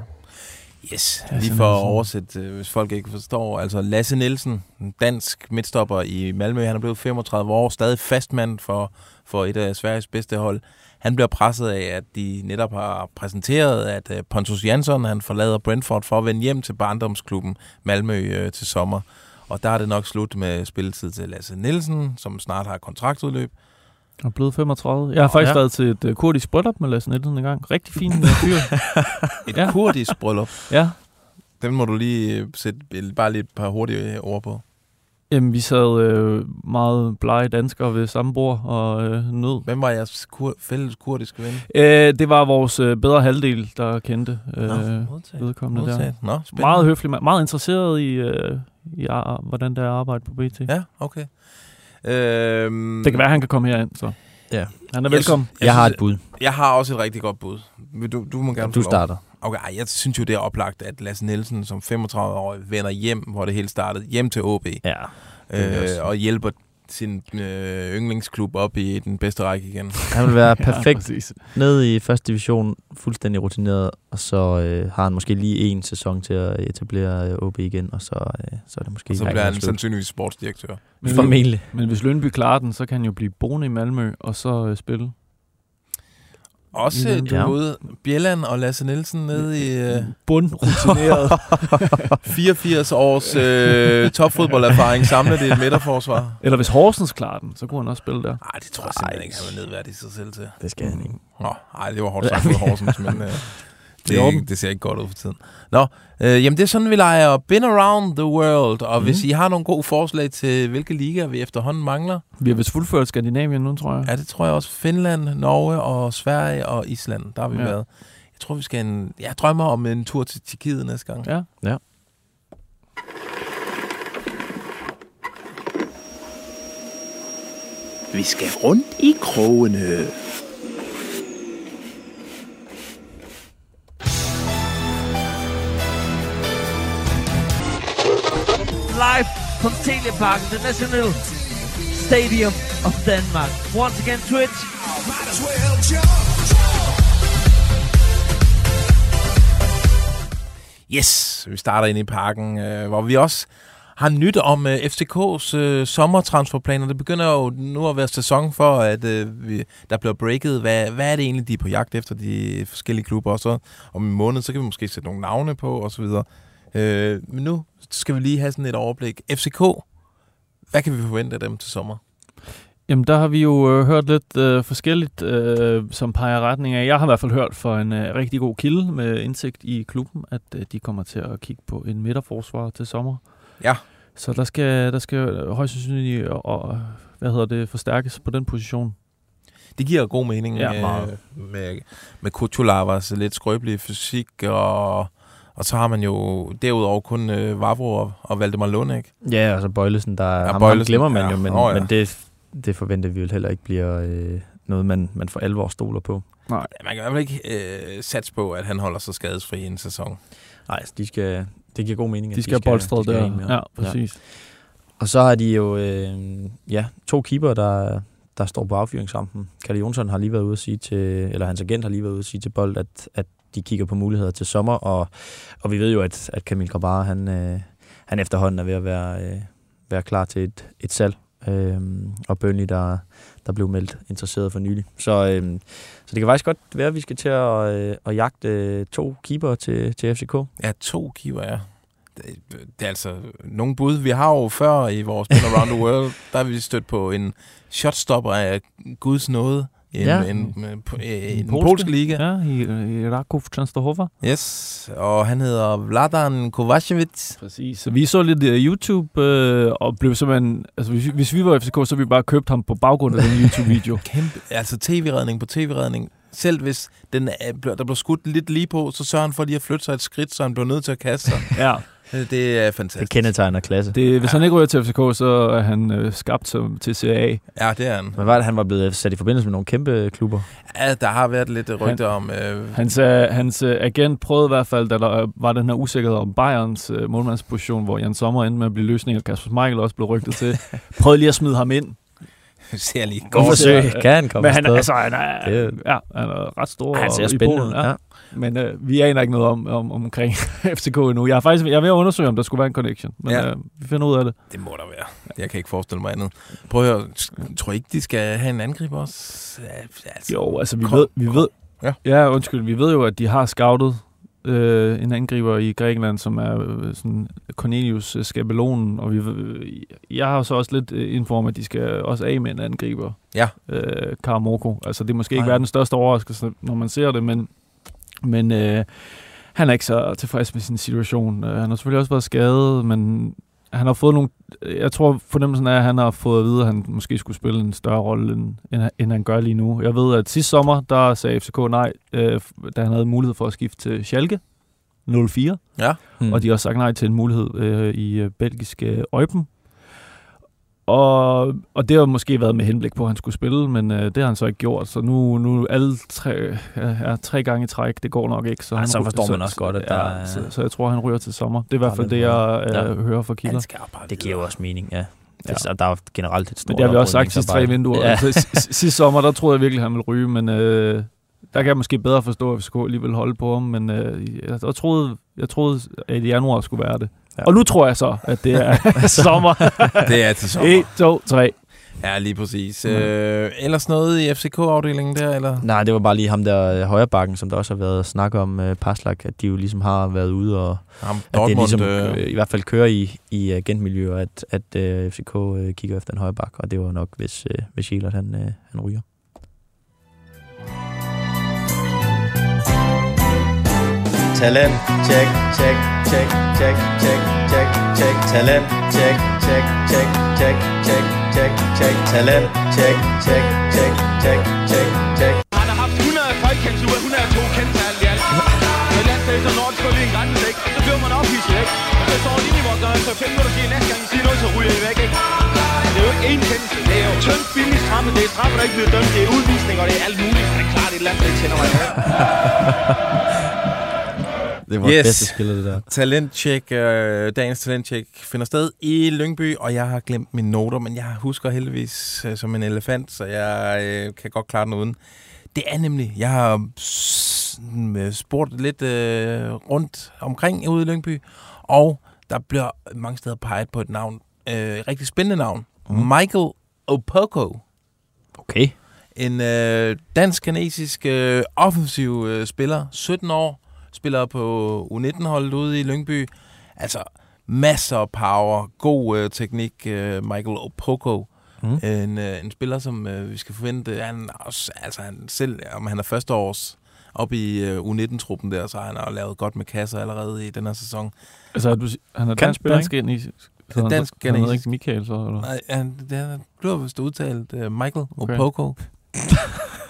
Yes, lige for at oversætte, hvis folk ikke forstår. Altså Lasse Nielsen, dansk midtstopper i Malmö. Han er blevet 35 år, stadig fastmand for et af Sveriges bedste hold. Han bliver presset af, at de netop har præsenteret, at Pontus Jansson, han forlader Brentford for at vende hjem til barndomsklubben Malmö til sommer. Og der er det nok slut med spilletid til Lasse Nielsen, som snart har kontraktudløb. Og blevet 35. Jeg har faktisk været til et kurdisk bryllup med Lasse Nielsen en gang. Rigtig fin fyr. Et kurdisk bryllup? Ja. Den må du lige sætte bare lige et par hurtige ord på. Jamen, vi sad meget blege danskere ved samme bord og nød. Hvem var jeres fælles kurdiske ven? Det var vores bedre halvdel, der kendte vedkommende der. Nå, meget høflig, meget interesseret i hvordan der er arbejde på BT. Ja, okay. Det kan være, han kan komme herind, så. Ja. Han er velkommen. Jeg har et bud. Jeg har også et rigtig godt bud. Du må gerne. Du starter. Okay, jeg synes jo, det er oplagt, at Lasse Nielsen som 35-årig vender hjem, hvor det hele startede, hjem til OB. Ja. Og hjælper sin yndlingsklub op i den bedste række igen. Han vil være perfekt nede i første division, fuldstændig rutineret, og så har han måske lige en sæson til at etablere OB igen, og så er det måske... Og så bliver han sandsynligvis sportsdirektør. Formentlig. Men hvis Lyngby klarer den, så kan han jo blive boende i Malmø, og så spille. Også både Bjelland og Lasse Nielsen nede i... bundrutineret. 84 års topfodbolderfaring samlet i et midterforsvar. Eller hvis Horsens klarer den, så kunne han også spille der. Nej, det tror jeg simpelthen ikke, han vil nedværdige sig selv til. Det skal han ikke. Nå, nej, det var hårdt sagt for Horsens, men... Det ser ikke godt ud for tiden. Nå, jamen det er sådan, vi leger Been Around the World, og hvis I har nogle gode forslag til, hvilke ligaer vi efterhånden mangler. Vi har vist fuldført Skandinavien nu, tror jeg. Ja, det tror jeg også. Finland, Norge og Sverige og Island, der har vi været. Jeg tror, vi skal jeg drømmer om en tur til Tjekkiet næste gang. Ja, ja. Vi skal rundt i krogene. Live from Teleparken, the National Stadium of Denmark. Once again, Twitch. Yes, vi starter ind i parken, hvor vi også har nyt om FCK's sommertransferplaner. Det begynder jo nu at være sæson for, at der bliver breaket. Hvad er det egentlig, de er på jagt efter, de forskellige klubber? Og så om en måned, så kan vi måske sætte nogle navne på, og så videre. Men nu skal vi lige have sådan et overblik. FCK, hvad kan vi forvente af dem til sommer? Jamen, der har vi jo hørt lidt forskelligt, som peger retning af. Jeg har i hvert fald hørt fra en rigtig god kilde med indsigt i klubben, at de kommer til at kigge på en midterforsvar til sommer. Ja. Så der skal højst sandsynligt og forstærkes på den position. Det giver god mening med Kutulavas lidt skrøbelige fysik, og så har man jo derudover kun Vavro og Valdemar Lund, ikke? Ja, og så Bøjlesen, ham glemmer man jo, men det forventer vi jo heller ikke bliver noget, man for alvor stoler på. Nej, man kan i hvert fald ikke satse på, at han holder sig skadesfri i en sæson. Nej, så det giver god mening. De skal have bolstret der. Ja, præcis. Ja. Og så har de jo to keepere, der står på affyringsrampen. Kalle Jonsson har lige været ude at sige hans agent har lige været ude at sige til Bold, at de kigger på muligheder til sommer, og vi ved jo, at Kamil Grabara, han efterhånden er ved at være klar til et salg. Og Burnley, der blev meldt interesseret for nylig. Så det kan faktisk godt være, at vi skal til at jagte to keepere til FCK. Ja, to keepere, ja. Det er altså nogle bud. Vi har jo før i vores Been Around the World, der har vi stødt på en shotstopper af Guds nåde. En polsk liga. Ja, i Raków Częstochowa. Yes, og han hedder Vladan Kovacevic. Præcis, så vi så lidt YouTube, og blev simpelthen... Altså, hvis vi var FCK, så ville vi bare købt ham på baggrund af den YouTube-video. Kæmpe, altså tv-redning på tv-redning. Selv hvis der blev skudt lidt lige på, så sørger han for lige at flytte sig et skridt, så han bliver nødt til at kaste sig. Ja. Det er fantastisk. Det kendetegner klasse. Hvis han ikke ryger til FCK, så er han skabt til CAA. Ja, det er han. Men var det, han var blevet sat i forbindelse med nogle kæmpe klubber? Ja, der har været lidt rygter om... Hans agent prøvede i hvert fald, da der var den her usikkerhed om Bayerns målmandsposition, hvor Jan Sommer endte med at blive løsning, og Kasper Schmeichel også blev rygtet til. Prøvede lige at smide ham ind. Ser lige godt forsøg. Kan han komme afsted? Men han er ret stor. Han ser spændende ud, ja. Men vi aner ikke noget omkring FCK endnu. Jeg er ved at undersøge, om der skulle være en connection. Men vi finder ud af det. Det må der være. Jeg kan ikke forestille mig andet. Prøv at høre, tror I ikke, de skal have en angreb også? Vi ved jo, at de har scoutet en angriber i Grækenland, som er sådan Cornelius Skabelonen, og jeg har så også lidt info om, at de skal også af med en angriber. Ja. Karamoko. Altså, det er måske ikke verdens største overraskelse, når man ser det, men han er ikke så tilfreds med sin situation. Han har selvfølgelig også været skadet, men han har fået nogle... Jeg tror, fornemmelsen er, at han har fået at vide, at han måske skulle spille en større rolle, end han gør lige nu. Jeg ved, at sidste sommer, der sagde FCK nej, da han havde mulighed for at skifte til Schalke 0-4. Ja. Og de har sagt nej til en mulighed i belgiske Eupen. Og det har måske været med henblik på, at han skulle spille, men det har han så ikke gjort. Så nu alle tre gange i træk, det går nok ikke. Så forstår man også godt, at der... Så jeg tror, han ryger til sommer. Det er i hvert fald det, jeg hører fra kilder. Det giver jo også mening, ja. Altså, der er generelt et stort... Men det har vi også sagt sidste 3 vinduer. Ja. Altså, sidste sommer, der troede jeg virkelig, han ville ryge, men der kan jeg måske bedre forstå, at FCK lige vil holde på ham, men jeg troede, at i januar skulle være det. Ja. Og nu tror jeg så, at det er sommer. Det er til sommer. 1, 2, 3. Ja, lige præcis. Ellers noget i FCK-afdelingen der, eller? Nej, det var bare lige ham der højrebakken, som der også har været snak om, Paslak, at de jo ligesom har været ude, og ham, at det ligesom i hvert fald kører i agentmiljøer, at FCK kigger efter en højrebak, og det var nok, hvis Jelert han ryger. talent, check, check, check, check, check, check, check, talent, check, check, check, check, check, check, check, talent, check, check, check, check, check, check. Han har haft 100 folkekendt ud af 102 kendte alt i alt. Med landstads og nordisk går lige en grænse, ikke? Så bliver man ophidset, ikke? Og så står lige i vores, når han så 5 minutter siger, næste gang I siger noget, så ryger I væk, ikke? Det er jo ikke én kendelse, det er jo tømt billigt stramme, det er stramme, der ikke bliver dømt, det er udvisning, og det er alt muligt. Det er klart, det er landet, der ikke tænder mig. Det var yes. Bedste skiller, det der. Talentcheck, dagens talentcheck finder sted i Lyngby, og jeg har glemt mine noter, men jeg husker heldigvis som en elefant, så jeg kan godt klare den uden. Det er nemlig, jeg har spurgt lidt rundt omkring ude i Lyngby, og der bliver mange steder peget på et navn, rigtig spændende navn, Mikael Opoku. Okay. En dansk-kanadisk offensiv spiller, 17 år, spiller på U19-holdet ude i Lyngby. Altså, masser af power, god teknik, Mikael Opoku. En spiller, som vi skal forvente, han også, altså han selv, om han er første års op i U19-truppen der, så har han jo lavet godt med kasser allerede i den her sæson. Altså, han er dansk-kanadisk? Han hedder ikke Mikael, så? Eller? Nej, han blev vist udtalt Mikael Opoku.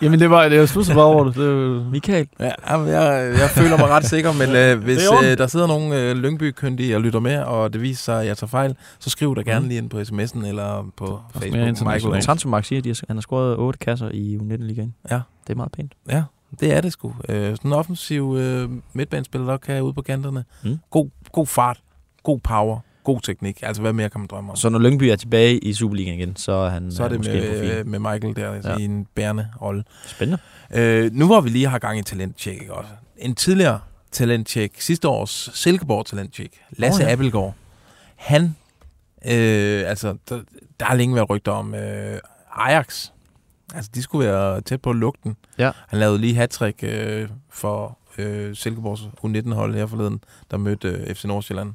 Jamen, det var slusset bare over det. Mikael. Ja, jeg føler mig ret sikker, men hvis der sidder nogen Lyngby-kyndige og lytter med, og det viser sig, at jeg tager fejl, så skriv der gerne lige ind på sms'en eller på Facebook. Mikael. Transfermarkt siger, at han har scoret 8 kasser i U19-ligaen. Ja. Det er meget pænt. Ja, det er det sgu. Sådan en offensiv midtbanespiller, der kan ude på kanterne. God fart, god power. God teknik. Altså, hvad mere kan man drømme om? Så når Lyngby er tilbage i Superligaen igen, så er han så er det måske med Mikael der altså, i en bærende rolle. Spændende. Nu hvor vi lige har gang i talentcheck, ikke også? En tidligere talentcheck, sidste års Silkeborg talentcheck, Lasse Abelgaard. Han, altså, der har længe været rygter om Ajax. Altså, de skulle være tæt på lugten. Ja. Han lavede lige hat-trick for Silkeborgs U19-hold her forleden, der mødte FC Nordsjælland.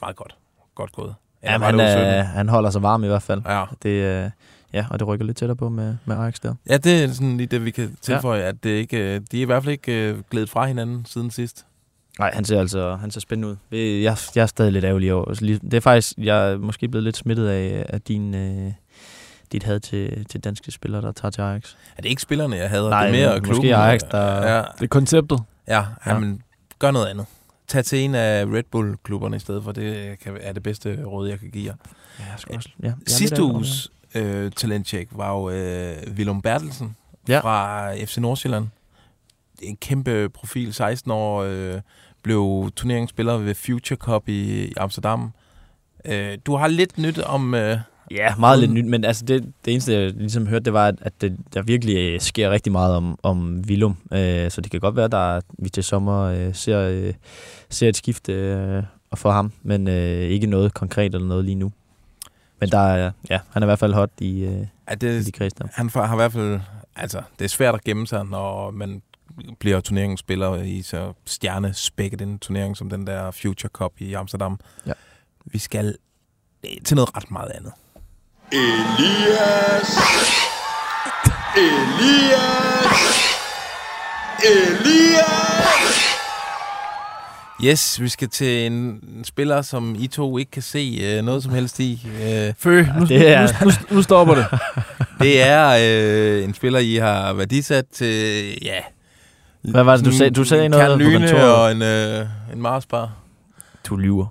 Meget godt. Godt gået. Ja, han holder sig varm i hvert fald. Ja. Det, ja, og det rykker lidt tættere på med Ajax der. Ja, det er sådan lige det, vi kan tilføje, at det ikke, de er i hvert fald ikke glædet fra hinanden siden sidst. Nej, han ser altså spændende ud. Jeg er stadig lidt ærgerlig over. Det er faktisk, jeg er måske blevet lidt smittet af dit had til danske spillere, der tager til Ajax. Er det ikke spillerne, jeg hader? Nej, det mere klubben. Måske Ajax, der... Ja. Det er konceptet. Ja, men gør noget andet. Tag til en af Red Bull-klubberne i stedet for. Det er det bedste råd, jeg kan give jer. Ja, sidste uges talentcheck var jo Willem Bertelsen fra FC Nordsjælland. En kæmpe profil. 16 år blev turneringsspiller ved Future Cup i Amsterdam. Du har lidt nyt om... Ja, meget lidt nyt, men altså det eneste, jeg ligesom hørte, det var, at der virkelig sker rigtig meget om Willem. Så det kan godt være, at vi til sommer ser et skift for ham, men ikke noget konkret eller noget lige nu. Men der, ja, han er i hvert fald hot i de kreds der. Han har i hvert fald, altså det er svært at gemme sig, når man bliver turneringsspiller i så stjernespækket en turnering som den der Future Cup i Amsterdam. Ja. Vi skal til noget ret meget andet. Elias! Yes, vi skal til en spiller, som I to ikke kan se noget som helst i. Nu stopper det. Det er en spiller, I har værdisat til, ja... Hvad var det, du sagde? Du sagde noget på kontoret. En kanlyne og en marsbar. Du lyver.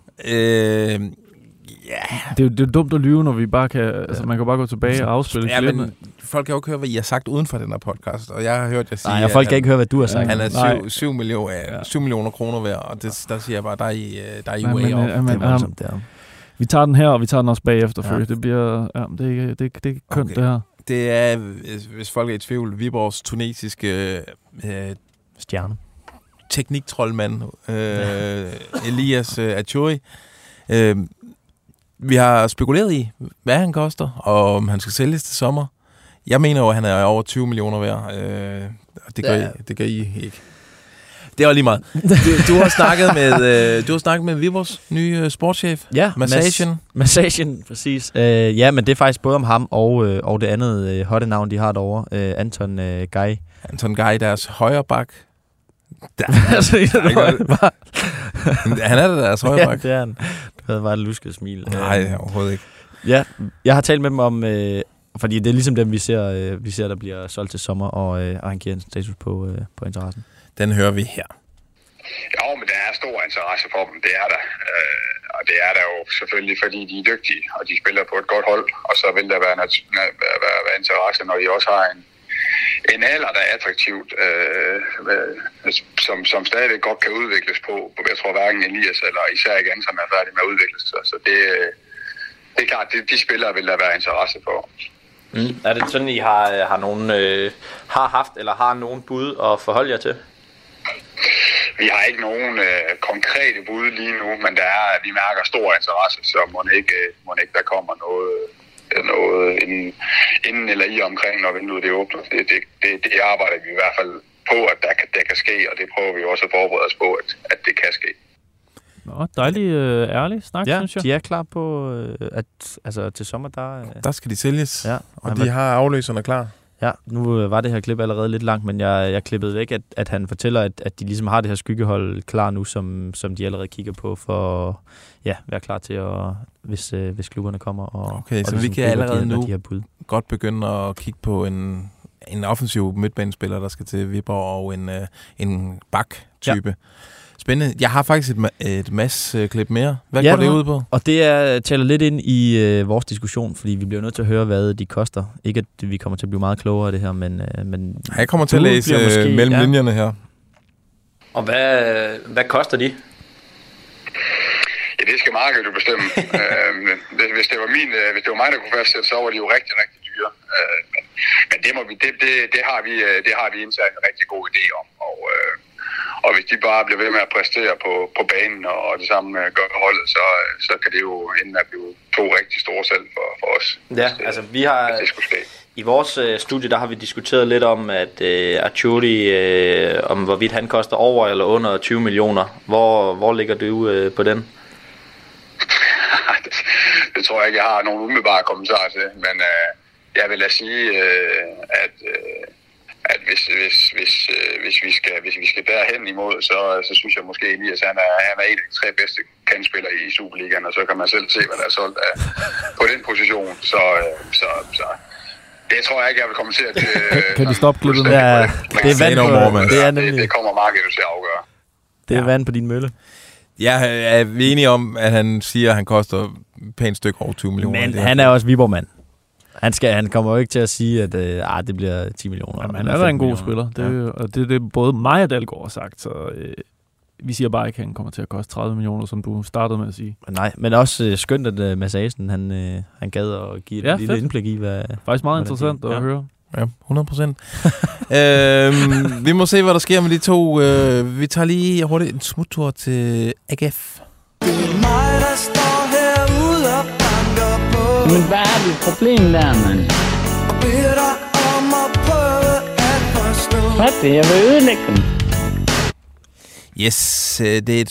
Yeah. Det er jo dumt at lyve, når vi bare kan... Altså, man kan bare gå tilbage og afspille. Ja, men folk kan jo ikke høre, hvad I har sagt uden for den her podcast. Og jeg har hørt jer sige... Nej, folk kan ikke høre, hvad du har sagt. Han er 7 millioner kroner værd, og der siger jeg bare, der er I way off. Vi tager den her, og vi tager den også bagefter, for det bliver... Ja, det er kønt, okay. Det her. Det er, hvis folk er i tvivl, Viborgs tunesiske... Stjerne. Tekniktroldmand, Elias Achouri. Vi har spekuleret i, hvad han koster, og om han skal sælges til sommer. Jeg mener jo, at han er over 20 millioner værd. Det gør I ikke. Det var lige meget. Du har snakket med Viborgs nye sportschef. Ja, Massagen, præcis. Ja, men det er faktisk både om ham og det andet hotte navn, de har derovre. Anton Guy. Anton Guy, deres højre bak. Han er det der, tror jeg nok. Ja, det er han. Det havde bare et lusket smil. Nej, overhovedet ikke. Ja, jeg har talt med dem om, fordi det er ligesom dem, vi ser der bliver solgt til sommer, og han giver en status på interessen. Den hører vi her. Ja, men der er stor interesse for dem, det er der. Og det er der jo selvfølgelig, fordi de er dygtige, og de spiller på et godt hold. Og så vil der være interesse, når de også har en alder, der er attraktivt, som stadig godt kan udvikles på. Jeg tror hverken Elias eller især igen, som er færdig med at udvikle sig. Så det er klart, de spillere vil der være interesse for. Mm. Er det sådan, I har nogen bud at forholde jer til? Vi har ikke nogen konkrete bud lige nu, men vi mærker stor interesse, så må ikke der kommer noget inden eller i omkring, når vinduet det åbner. Det arbejder vi i hvert fald på, at der kan ske, og det prøver vi også at forberede os på, at det kan ske. Nå, dejlig ærlig snak, ja, synes jeg. Ja, de er klar på, at til sommer, der skal de sælges, ja, og de har afløserne klar. Ja, nu var det her klip allerede lidt langt, men jeg klippede væk, at han fortæller, at de ligesom har det her skyggehold klar nu, som de allerede kigger på for at være klar til, hvis klubberne kommer. Og, okay, og så ligesom vi kan allerede nu godt begynde at kigge på en offensiv midtbanespiller, der skal til Viborg, og en bak-type. Ja. Spændende. Jeg har faktisk et masse klip mere. Hvad går det ud på? Og det taler lidt ind i vores diskussion, fordi vi bliver nødt til at høre, hvad de koster. Ikke, at vi kommer til at blive meget klogere af det her, men jeg kommer til at læse mellem linjerne her. Og hvad koster de? Ja, det skal markedet jo bestemme. Hvis det var mig, der kunne fastsætte, så var de jo rigtig, rigtig dyre. Men det har vi indsat en rigtig god idé om, og hvis de bare bliver ved med at præstere på banen, og det samme gør holdet, så kan det jo ende at blive to rigtig store salg for os. Ja, vi har i vores studie, der har vi diskuteret lidt om, at Arturi, om hvorvidt han koster over eller under 20 millioner. Hvor ligger du på den? Det tror jeg ikke, jeg har nogen umiddelbare kommentarer til, men jeg vil da sige, at hvis vi skal derhen imod, så synes jeg måske lige, at han er en af de tre bedste kandspillere i Superligaen, og så kan man selv se, hvad der er solgt på den position. Så det tror jeg ikke, jeg vil komme til at... Kan du stoppe klippet? Det kommer markedet til at afgøre. Det er vand på din mølle. Er vi enige om, at han siger, at han koster pænt stykke over 20 millioner? Men han er også Viborg-mand. Han kommer jo ikke til at sige, at det bliver 10 millioner. Jamen, han er da en god spiller. Og det er det, både mig og Dalgaard har sagt. Så vi siger bare ikke, at han kommer til at koste 30 millioner, som du startede med at sige. Nej, men også skønt, at Mads Asen, han gad at give et lille indblik i, hvad... Faktisk meget interessant at høre. Ja, 100%. Vi må se, hvad der sker med de to. Vi tager lige hurtigt en smuttur til AGF. Det er mig, der står herude og banker på. Men hvad er det problem der, mand? Og beder dig om at prøve at forstå. Hvad er det? Jeg vil ødelægge dem. Yes, det er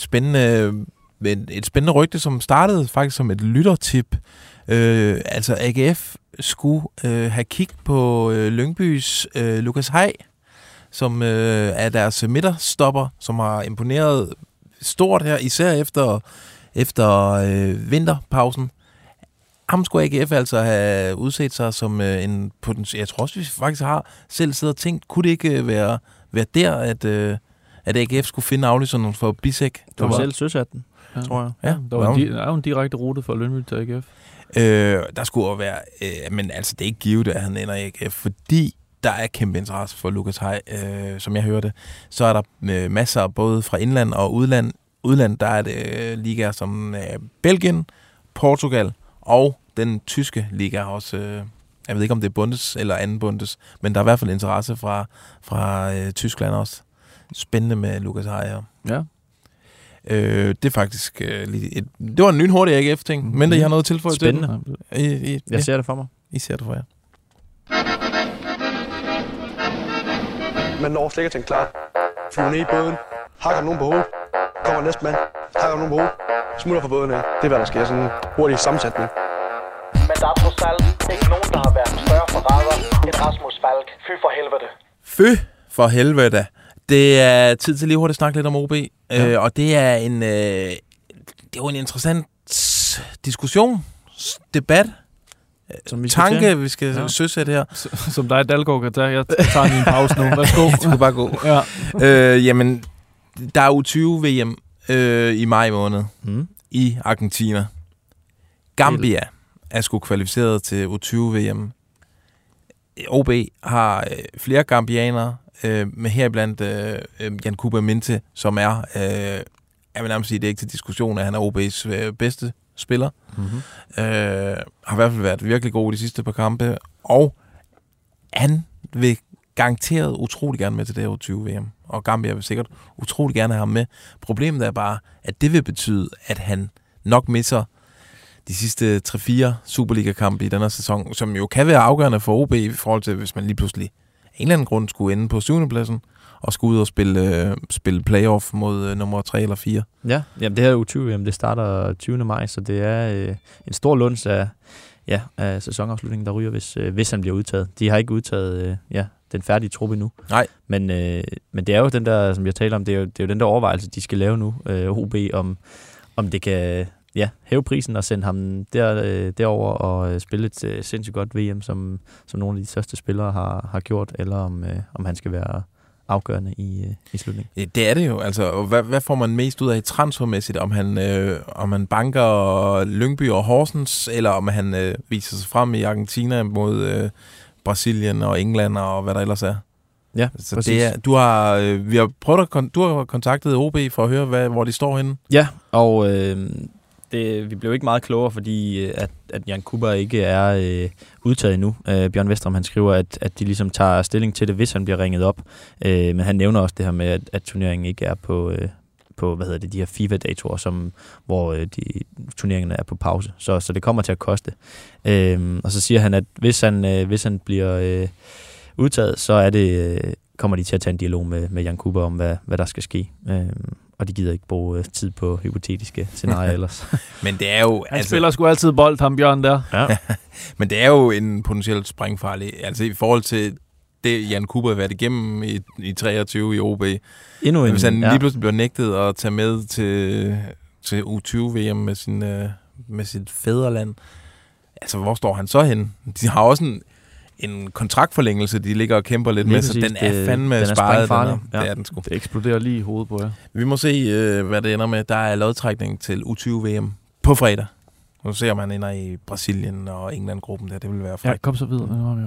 et spændende rygte, som startede faktisk som et lyttertip. AGF skulle have kig på Lyngbys Lucas Hai, som er deres midterstopper, som har imponeret stort her, især efter vinterpausen. Ham skulle AGF altså have udset sig som en potentiel... Jeg tror også, vi faktisk har selv siddet og tænkt, kunne det ikke være der, at AGF skulle finde aflyserne for Bisek? Du har selv søsat den, tror jeg. Ja, der er jo en direkte rute fra Lyngby til AGF. Der skulle jo være... men altså, det er ikke givet, at han ender i AGF, fordi der er kæmpe interesse for Lucas Hai, som jeg hørte. Så er der masser både fra indland og udland. Udland, der er det ligaer som Belgien, Portugal og den tyske liga også. Jeg ved ikke, om det er bundes eller anden bundes, men der er i hvert fald interesse fra Tyskland også. Spændende med Lucas Hai her. Ja. Det er faktisk... det var en lynhurtig AGF-ting, men der I har noget tilføjet til. Spændende. Jeg ser det for mig. I ser det for jer. Man når slet ikke at klar. Flyver ned i båden. Hakker nogen på hovedet. Kommer næste mand. Hakker nogen på hovedet. Smutter fra båden af. Det er, hvad der sker. Sådan en hurtig sammensætning. Men der er på salg ikke nogen, der har været større forræder end Rasmus Falk. Fy for helvede. Det er tid til lige hurtigt at snakke lidt om OB, ja. Og det er en det er en interessant diskussion, debat, som vi tanke, skal vi skal søsætte her. Som dig, Dalgaard, kan tage. Jeg tager lige en pause nu. Værsgo. Du kan bare gå. Ja. Jamen, der er U20 VM i maj måned i Argentina. Gambia er sgu kvalificeret til U20 VM. OB har flere gambianere, med heriblandt Yankuba Minte, som er, jeg vil nærmest sige, det er ikke til diskussion, at han er OB's bedste spiller. Har i hvert fald været virkelig god i de sidste par kampe, og han vil garanteret utrolig gerne med til det her U20-VM, og Gambia vil sikkert utrolig gerne have ham med. Problemet er bare, at det vil betyde, at han nok misser de sidste 3-4 Superliga-kampe i denne sæson, som jo kan være afgørende for OB i forhold til, hvis man lige pludselig af en eller anden grund skulle ende på 7. pladsen og skulle ud og spille playoff mod nummer 3 eller 4. Ja, jamen det her U20-VM, det starter 20. maj, så det er en stor luns af sæsonafslutningen, der ryger, hvis han bliver udtaget. De har ikke udtaget den færdige truppe endnu. Nej. Men det er jo den der, som jeg taler om, det er jo den der overvejelse, de skal lave nu, OB, om det kan... Ja, hæve prisen og sende ham derover og spille et sindssygt godt VM, som nogle af de største spillere har gjort, eller om han skal være afgørende i slutningen. Ja, det er det jo. Altså, hvad får man mest ud af transfermæssigt? Om han banker Lyngby og Horsens, eller om han viser sig frem i Argentina mod Brasilien og England og hvad der ellers er? Ja, så det er, du har kontaktet OB for at høre, hvor de står henne. Ja, og... vi blev ikke meget klogere, fordi at Yankuba ikke er udtaget endnu. Bjørn Westrum, han skriver, at de ligesom tager stilling til det, hvis han bliver ringet op. Men han nævner også det her med, at turneringen ikke er på de her FIFA-datoer, hvor turneringerne er på pause. Så det kommer til at koste. Og så siger han, at hvis han bliver udtaget, så er det... kommer de til at tage en dialog med Yankuba om, hvad der skal ske. Og de gider ikke bruge tid på hypotetiske scenarier ellers. Men det er jo... Han spiller sgu altid bold, ham Bjørn der. Ja. Men det er jo en potentielt sprængfarlig... Altså i forhold til det, Yankuba har været igennem i 23 i OB. Endnu en, hvis han lige pludselig bliver nægtet at tage med til U20-VM med sit fædreland. Altså, hvor står han så henne? De har også en kontraktforlængelse, de ligger og kæmper lidt lige med, så den er fandme sparet. Det er den sgu. Det eksploderer lige i hovedet på jer. Vi må se, hvad det ender med. Der er lodtrækning til U20-VM på fredag. Nu ser man ender i Brasilien og England-gruppen der. Det vil være frækt. Ja, kom så videre.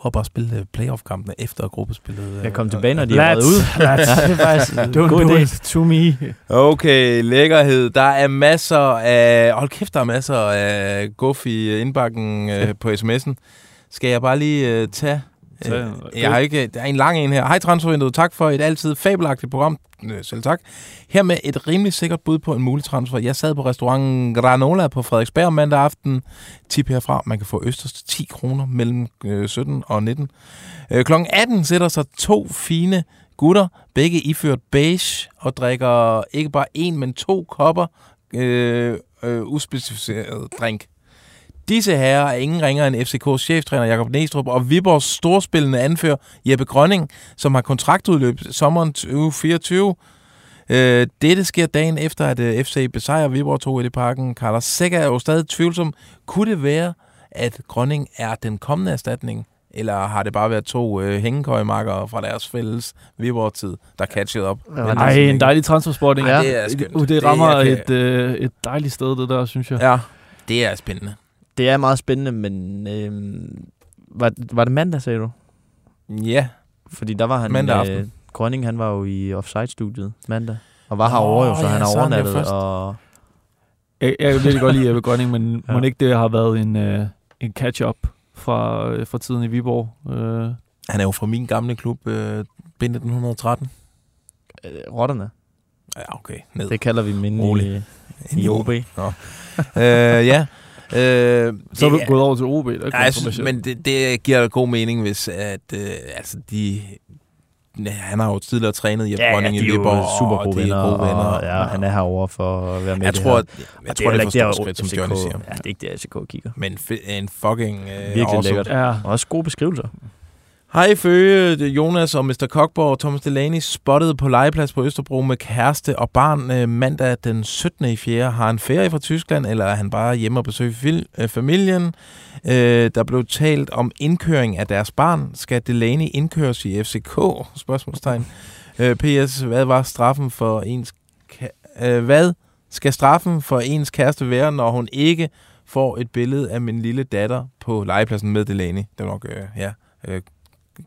Og bare spille playoff-kampene efter gruppespillet. Jeg kom tilbage, når de er røget ud. Det er faktisk en god idé. To me. Okay, lækkerhed. Der er masser af... Hold kæft, der er masser af guf i indbakken på sms'en. Skal jeg bare lige tage... Jeg har ikke... Der er en lang en her. Hej transfervinduet, tak for et altid fabelagtigt program. Selv tak. Her med et rimelig sikkert bud på en mulig transfer. Jeg sad på restauranten Granola på Frederiksberg mandag aften. Tip herfra, man kan få østers til 10 kroner mellem 17 og 19. Klokken 18 sætter sig to fine gutter, begge iført beige, og drikker ikke bare en, men to kopper uspecificeret drink. Disse herrer er ingen ringere end FCK's cheftræner Jakob Næstrup og Viborgs storspillende anfører Jeppe Grønning, som har kontraktudløb sommeren 2024. Dette sker dagen efter, at FC besejrer Viborg 2-1 i Parken. Carlos Seca er jo stadig tvivlsom. Kunne det være, at Grønning er den kommende erstatning? Eller har det bare været to hængekøjemarkere fra deres fælles Viborg-tid, der catchede op? Nej, en dejlig transfersporting. Ej, det er skønt. Det rammer et dejligt sted, det der, synes jeg. Ja, det er spændende. Det er meget spændende, men var det mandag, sagde du? Ja. Yeah. Fordi der var han... Mandag aften. Grønning, han var jo i offside-studiet mandag, og var herovre jo, så han har overnattet, og... Jeg kan virkelig godt lide Jeppe Grønning, men må ikke det har været en catch-up fra tiden i Viborg? Han er jo fra min gamle klub, Binde 1913. Rotterne? Ja, okay. Ned. Det kalder vi mindre i OB. Ja. Så er du gået over til OB, der men det giver god mening, hvis at, altså de han har jo tidligere trænet i Brønding i Viborg, super gode venner, og ja, han er herovre for at være med. Jeg tror det er for stort skridt, som Johnny siger. Ja, det er ikke der, SK kigger. Men en fucking virkelig lækkert. Ja. Og også gode beskrivelser. Hej ifølge Jonas og Mr. Kokborg, Thomas Delaney spottede på legeplads på Østerbro med kæreste og barn mandag den 17.4. Har han ferie fra Tyskland, eller er han bare hjemme og besøger familien? Der blev talt om indkøring af deres barn. Skal Delaney indkøres i FCK? Spørgsmålstegn. PS, hvad var straffen for ens... Hvad skal straffen for ens kæreste være, når hun ikke får et billede af min lille datter på legepladsen med Delaney? Det var nok, ja...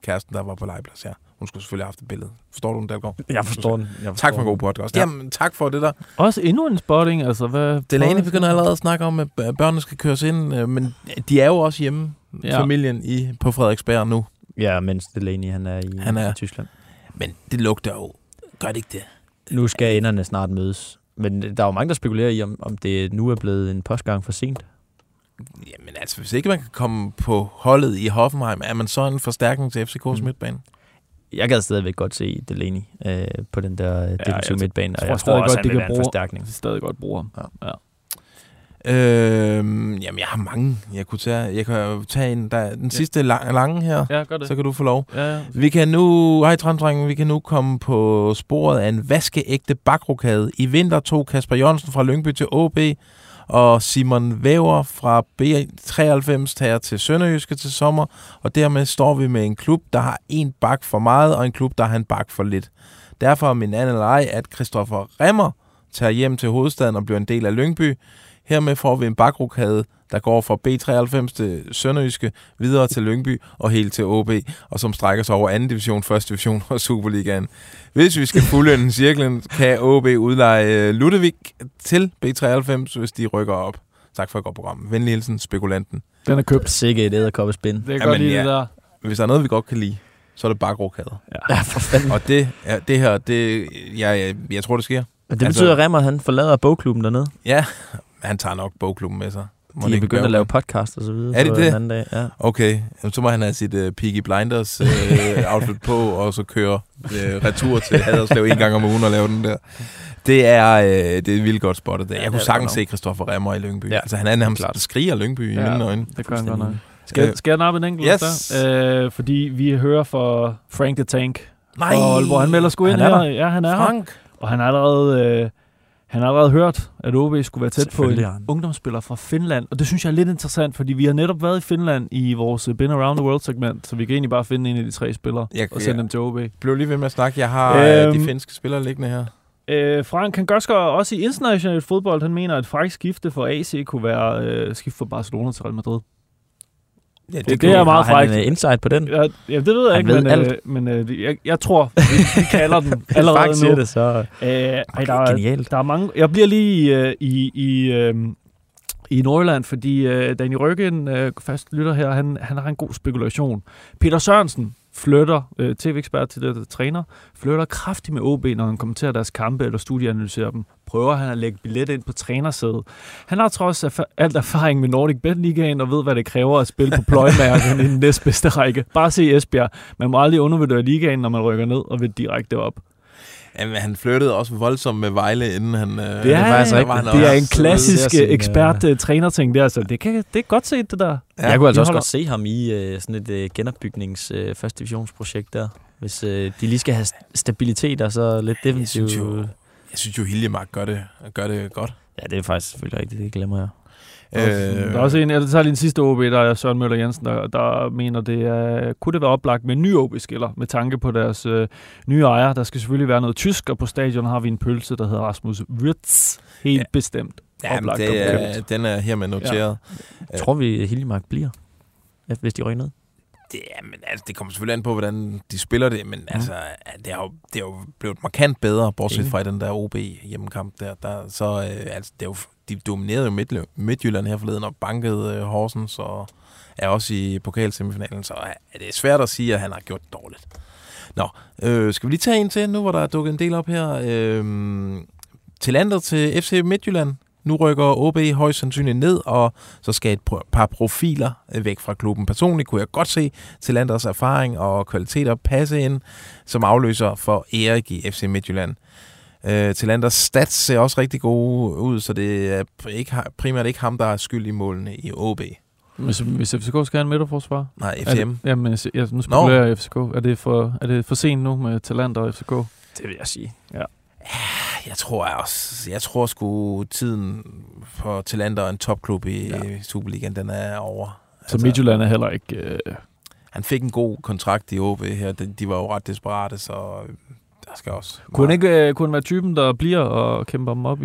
kæresten, der var på legeplads, ja. Hun skulle selvfølgelig have haft et billede. Forstår du den, Dalgaard? Jeg forstår den. Tak for en god podcast. Ja. Jamen, tak for det der. Også endnu en spotting, altså. Hvad Delaney begynder allerede at snakke om, at børnene skal køres ind, men de er jo også hjemme, ja, familien på Frederiksberg nu. Ja, mens Delaney, han er i Tyskland. Men det lugter jo. Gør det ikke det? Nu skal enderne snart mødes. Men der er jo mange, der spekulerer i, om det nu er blevet en postgang for sent. Jamen altså, hvis ikke man kan komme på holdet i Hoffenheim, er man så en forstærkning til FCK's midtbane? Jeg kan stadigvæk godt se Delaney på den der defensive midtbane, og jeg tror også, at det kan være en forstærkning. Jeg stadig godt bruger ham. Ja. Jamen, jeg har mange. Jeg kan tage en. Der den sidste lange her, ja, så kan du få lov. Ja. Vi kan nu, vi kan nu komme på sporet af en vaskeægte bakrokade. I vinter tog Kasper Jørgensen fra Lyngby til OB, og Simon Væver fra B93 tager til Sønderjyske til sommer, og dermed står vi med en klub, der har en bak for meget, og en klub, der har en bak for lidt. Derfor er min anden leg, at Christoffer Remmer tager hjem til hovedstaden og bliver en del af Lyngby. Hermed får vi en bakrokade, der går fra B93 til Sønderjyske, videre til Lyngby og helt til OB, og som strækker sig over 2. division, 1. division og Superligaen. Hvis vi skal fuldende cirklen, kan OB udleje Ludovic til B93, hvis de rykker op. Tak for et godt program. Venlig hilsen, spekulanten. Den er købt. Sikke et edderkoppespind. Det er godt lige der. Hvis der er noget, vi godt kan lide, så er det bakrokader. Ja, for fanden. Og det her, jeg tror, det sker. Men det betyder, at Remmer, han forlader bogklubben dernede? Ja, han tager nok bogklubben med sig. De er begyndt at lave podcast og så videre. Er det det? En anden dag. Ja. Okay, så må han have sit Peaky Blinders outfit på, og så køre retur til Haderslev en gang om ugen og lave den der. Det er vildt godt spottet. Jeg kunne sagtens se Christoffer Remmer i Lyngby. Ja. Altså, han er nærmest skriger Lyngby i mine øjne. Det gør han godt nok. Skal jeg nappe en enkelt? Yes. Fordi vi hører fra Frank the Tank. Nej! Hvor han melder sgu ind her. Ja, han er Frank. Her. Og han er allerede... Han har allerede hørt, at OB skulle være tæt på en ungdomsspiller fra Finland, og det synes jeg er lidt interessant, fordi vi har netop været i Finland i vores Been Around the World-segment, så vi kan egentlig bare finde en af de tre spillere og sende dem til OB. Blev lige ved med at snakke. Jeg har de finske spillere liggende her. Frank, han gørsker også i international fodbold. Han mener, at fransk skifte for AC kunne være skift for Barcelona til Real Madrid. Ja, det er meget frækt. Har han insight på den? Ja, det ved jeg ikke, men jeg tror, vi kalder den allerede nu. Siger det så. Der er mange. Jeg bliver lige i Nordjylland, fordi Daniel Ryggen, fast lytter her, han har en god spekulation. Peter Sørensen flytter, tv-ekspert til det træner, flytter kraftigt med OB, når han kommenterer deres kampe eller studieanalyserer dem. Prøver han at lægge billet ind på trænersædet. Han har trods alt erfaring med Nordic Bet Ligaen og ved, hvad det kræver at spille på pløjmærken i den næstbedste række. Bare se Esbjerg. Man må aldrig undervurdere ligaen, når man rykker ned og vil direkte op. Jamen, han flyttede også voldsomt med Vejle, inden han... Det er en klassisk ekspert-træner-ting der, så det er godt set, det der. Ja, jeg kunne altså også godt se ham i sådan et genopbygnings-første divisionsprojekt der. Hvis de lige skal have stabilitet og så lidt defensivt... Jeg synes jo, Hiljemark gør det godt. Ja, det er faktisk selvfølgelig rigtigt. Det glemmer jeg. Der er også en, jeg tager lige den sidste OB, der er Søren Møller Jensen, der mener, kunne det være oplagt med en ny OB-skiller, med tanke på deres nye ejer. Der skal selvfølgelig være noget tysk, og på stadion har vi en pølse, der hedder Rasmus Wirtz. Helt bestemt. Ja, den er hermed noteret. Ja. Tror vi, Hiljemark bliver, hvis de rykker ned? Det kommer selvfølgelig an på, hvordan de spiller det, men altså, det er jo blevet markant bedre, bortset fra den der OB-hjemmekamp der. Så altså, de dominerede jo Midtjylland her forleden og bankede Horsens og er også i pokalsemifinalen, så det er svært at sige, at han har gjort det dårligt. Nå, skal vi lige tage en til nu, hvor der er dukket en del op her. Til landet til FC Midtjylland. Nu rykker OB højst sandsynligt ned, og så skal et par profiler væk fra klubben. Personligt kunne jeg godt se til andres erfaring og kvaliteter passe ind som afløser for Erik i FC Midtjylland. Tillanders stats ser også rigtig gode ud, så det er primært ikke ham, der er skyld i målene i OB. Hvis FCK skal have en midterforsvar? Nej, FCM. Nu spekulerer jeg FCK. Er det for sent nu med Talander og FCK? Det vil jeg sige, ja. Jeg tror sgu tiden for Talander og en topklub i Superligaen, den er over. Så Midtjylland er heller ikke... Han fik en god kontrakt i OB her. De var jo ret desperate, så... Kunne han være typen, der bliver og kæmper dem op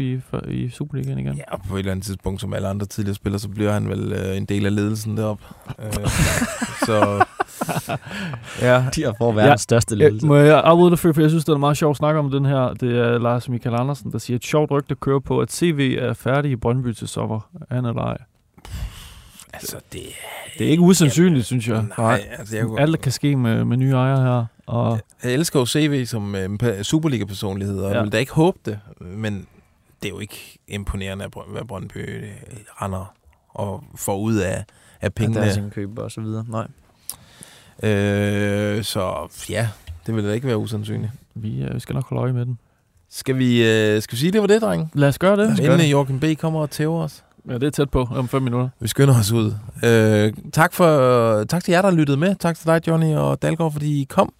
i Superligaen igen? Ja, på et eller andet tidspunkt, som alle andre tidligere spillere, så bliver han vel en del af ledelsen deroppe. Så... ja. De har for verdens største ledelse. Må jeg afbryde dig, for jeg synes, det er meget sjovt at snakke om den her. Det er Lars Michael Andersen, der siger, et sjovt rygte kører på, at CV er færdig i Brøndby til sommer. Han eller ej? Altså, det er ikke usandsynligt, synes jeg. Nej, altså, alt kan ske med nye ejere her. Og jeg elsker jo CV som Superliga-personlighed, og jeg vil da ikke håbe det, men det er jo ikke imponerende, hvad Brøndby render og får ud af pengene. At der er sin køber og så videre, nej. Så ja, det vil da ikke være usandsynligt. Vi skal nok holde øje med den. Skal vi sige, det var det, drenge? Lad os gøre det. Inden Jorgen B. kommer og tæver os. Ja, det er tæt på. Om 5 minutter. Vi skynder os ud. Tak til jer, der lyttede med. Tak til dig, Johnny og Dalgaard, fordi I kom.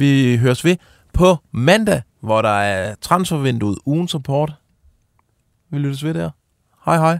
Vi høres ved på mandag, hvor der er transfervinduet ugens rapport. Vi lyttes ved der. Hej hej.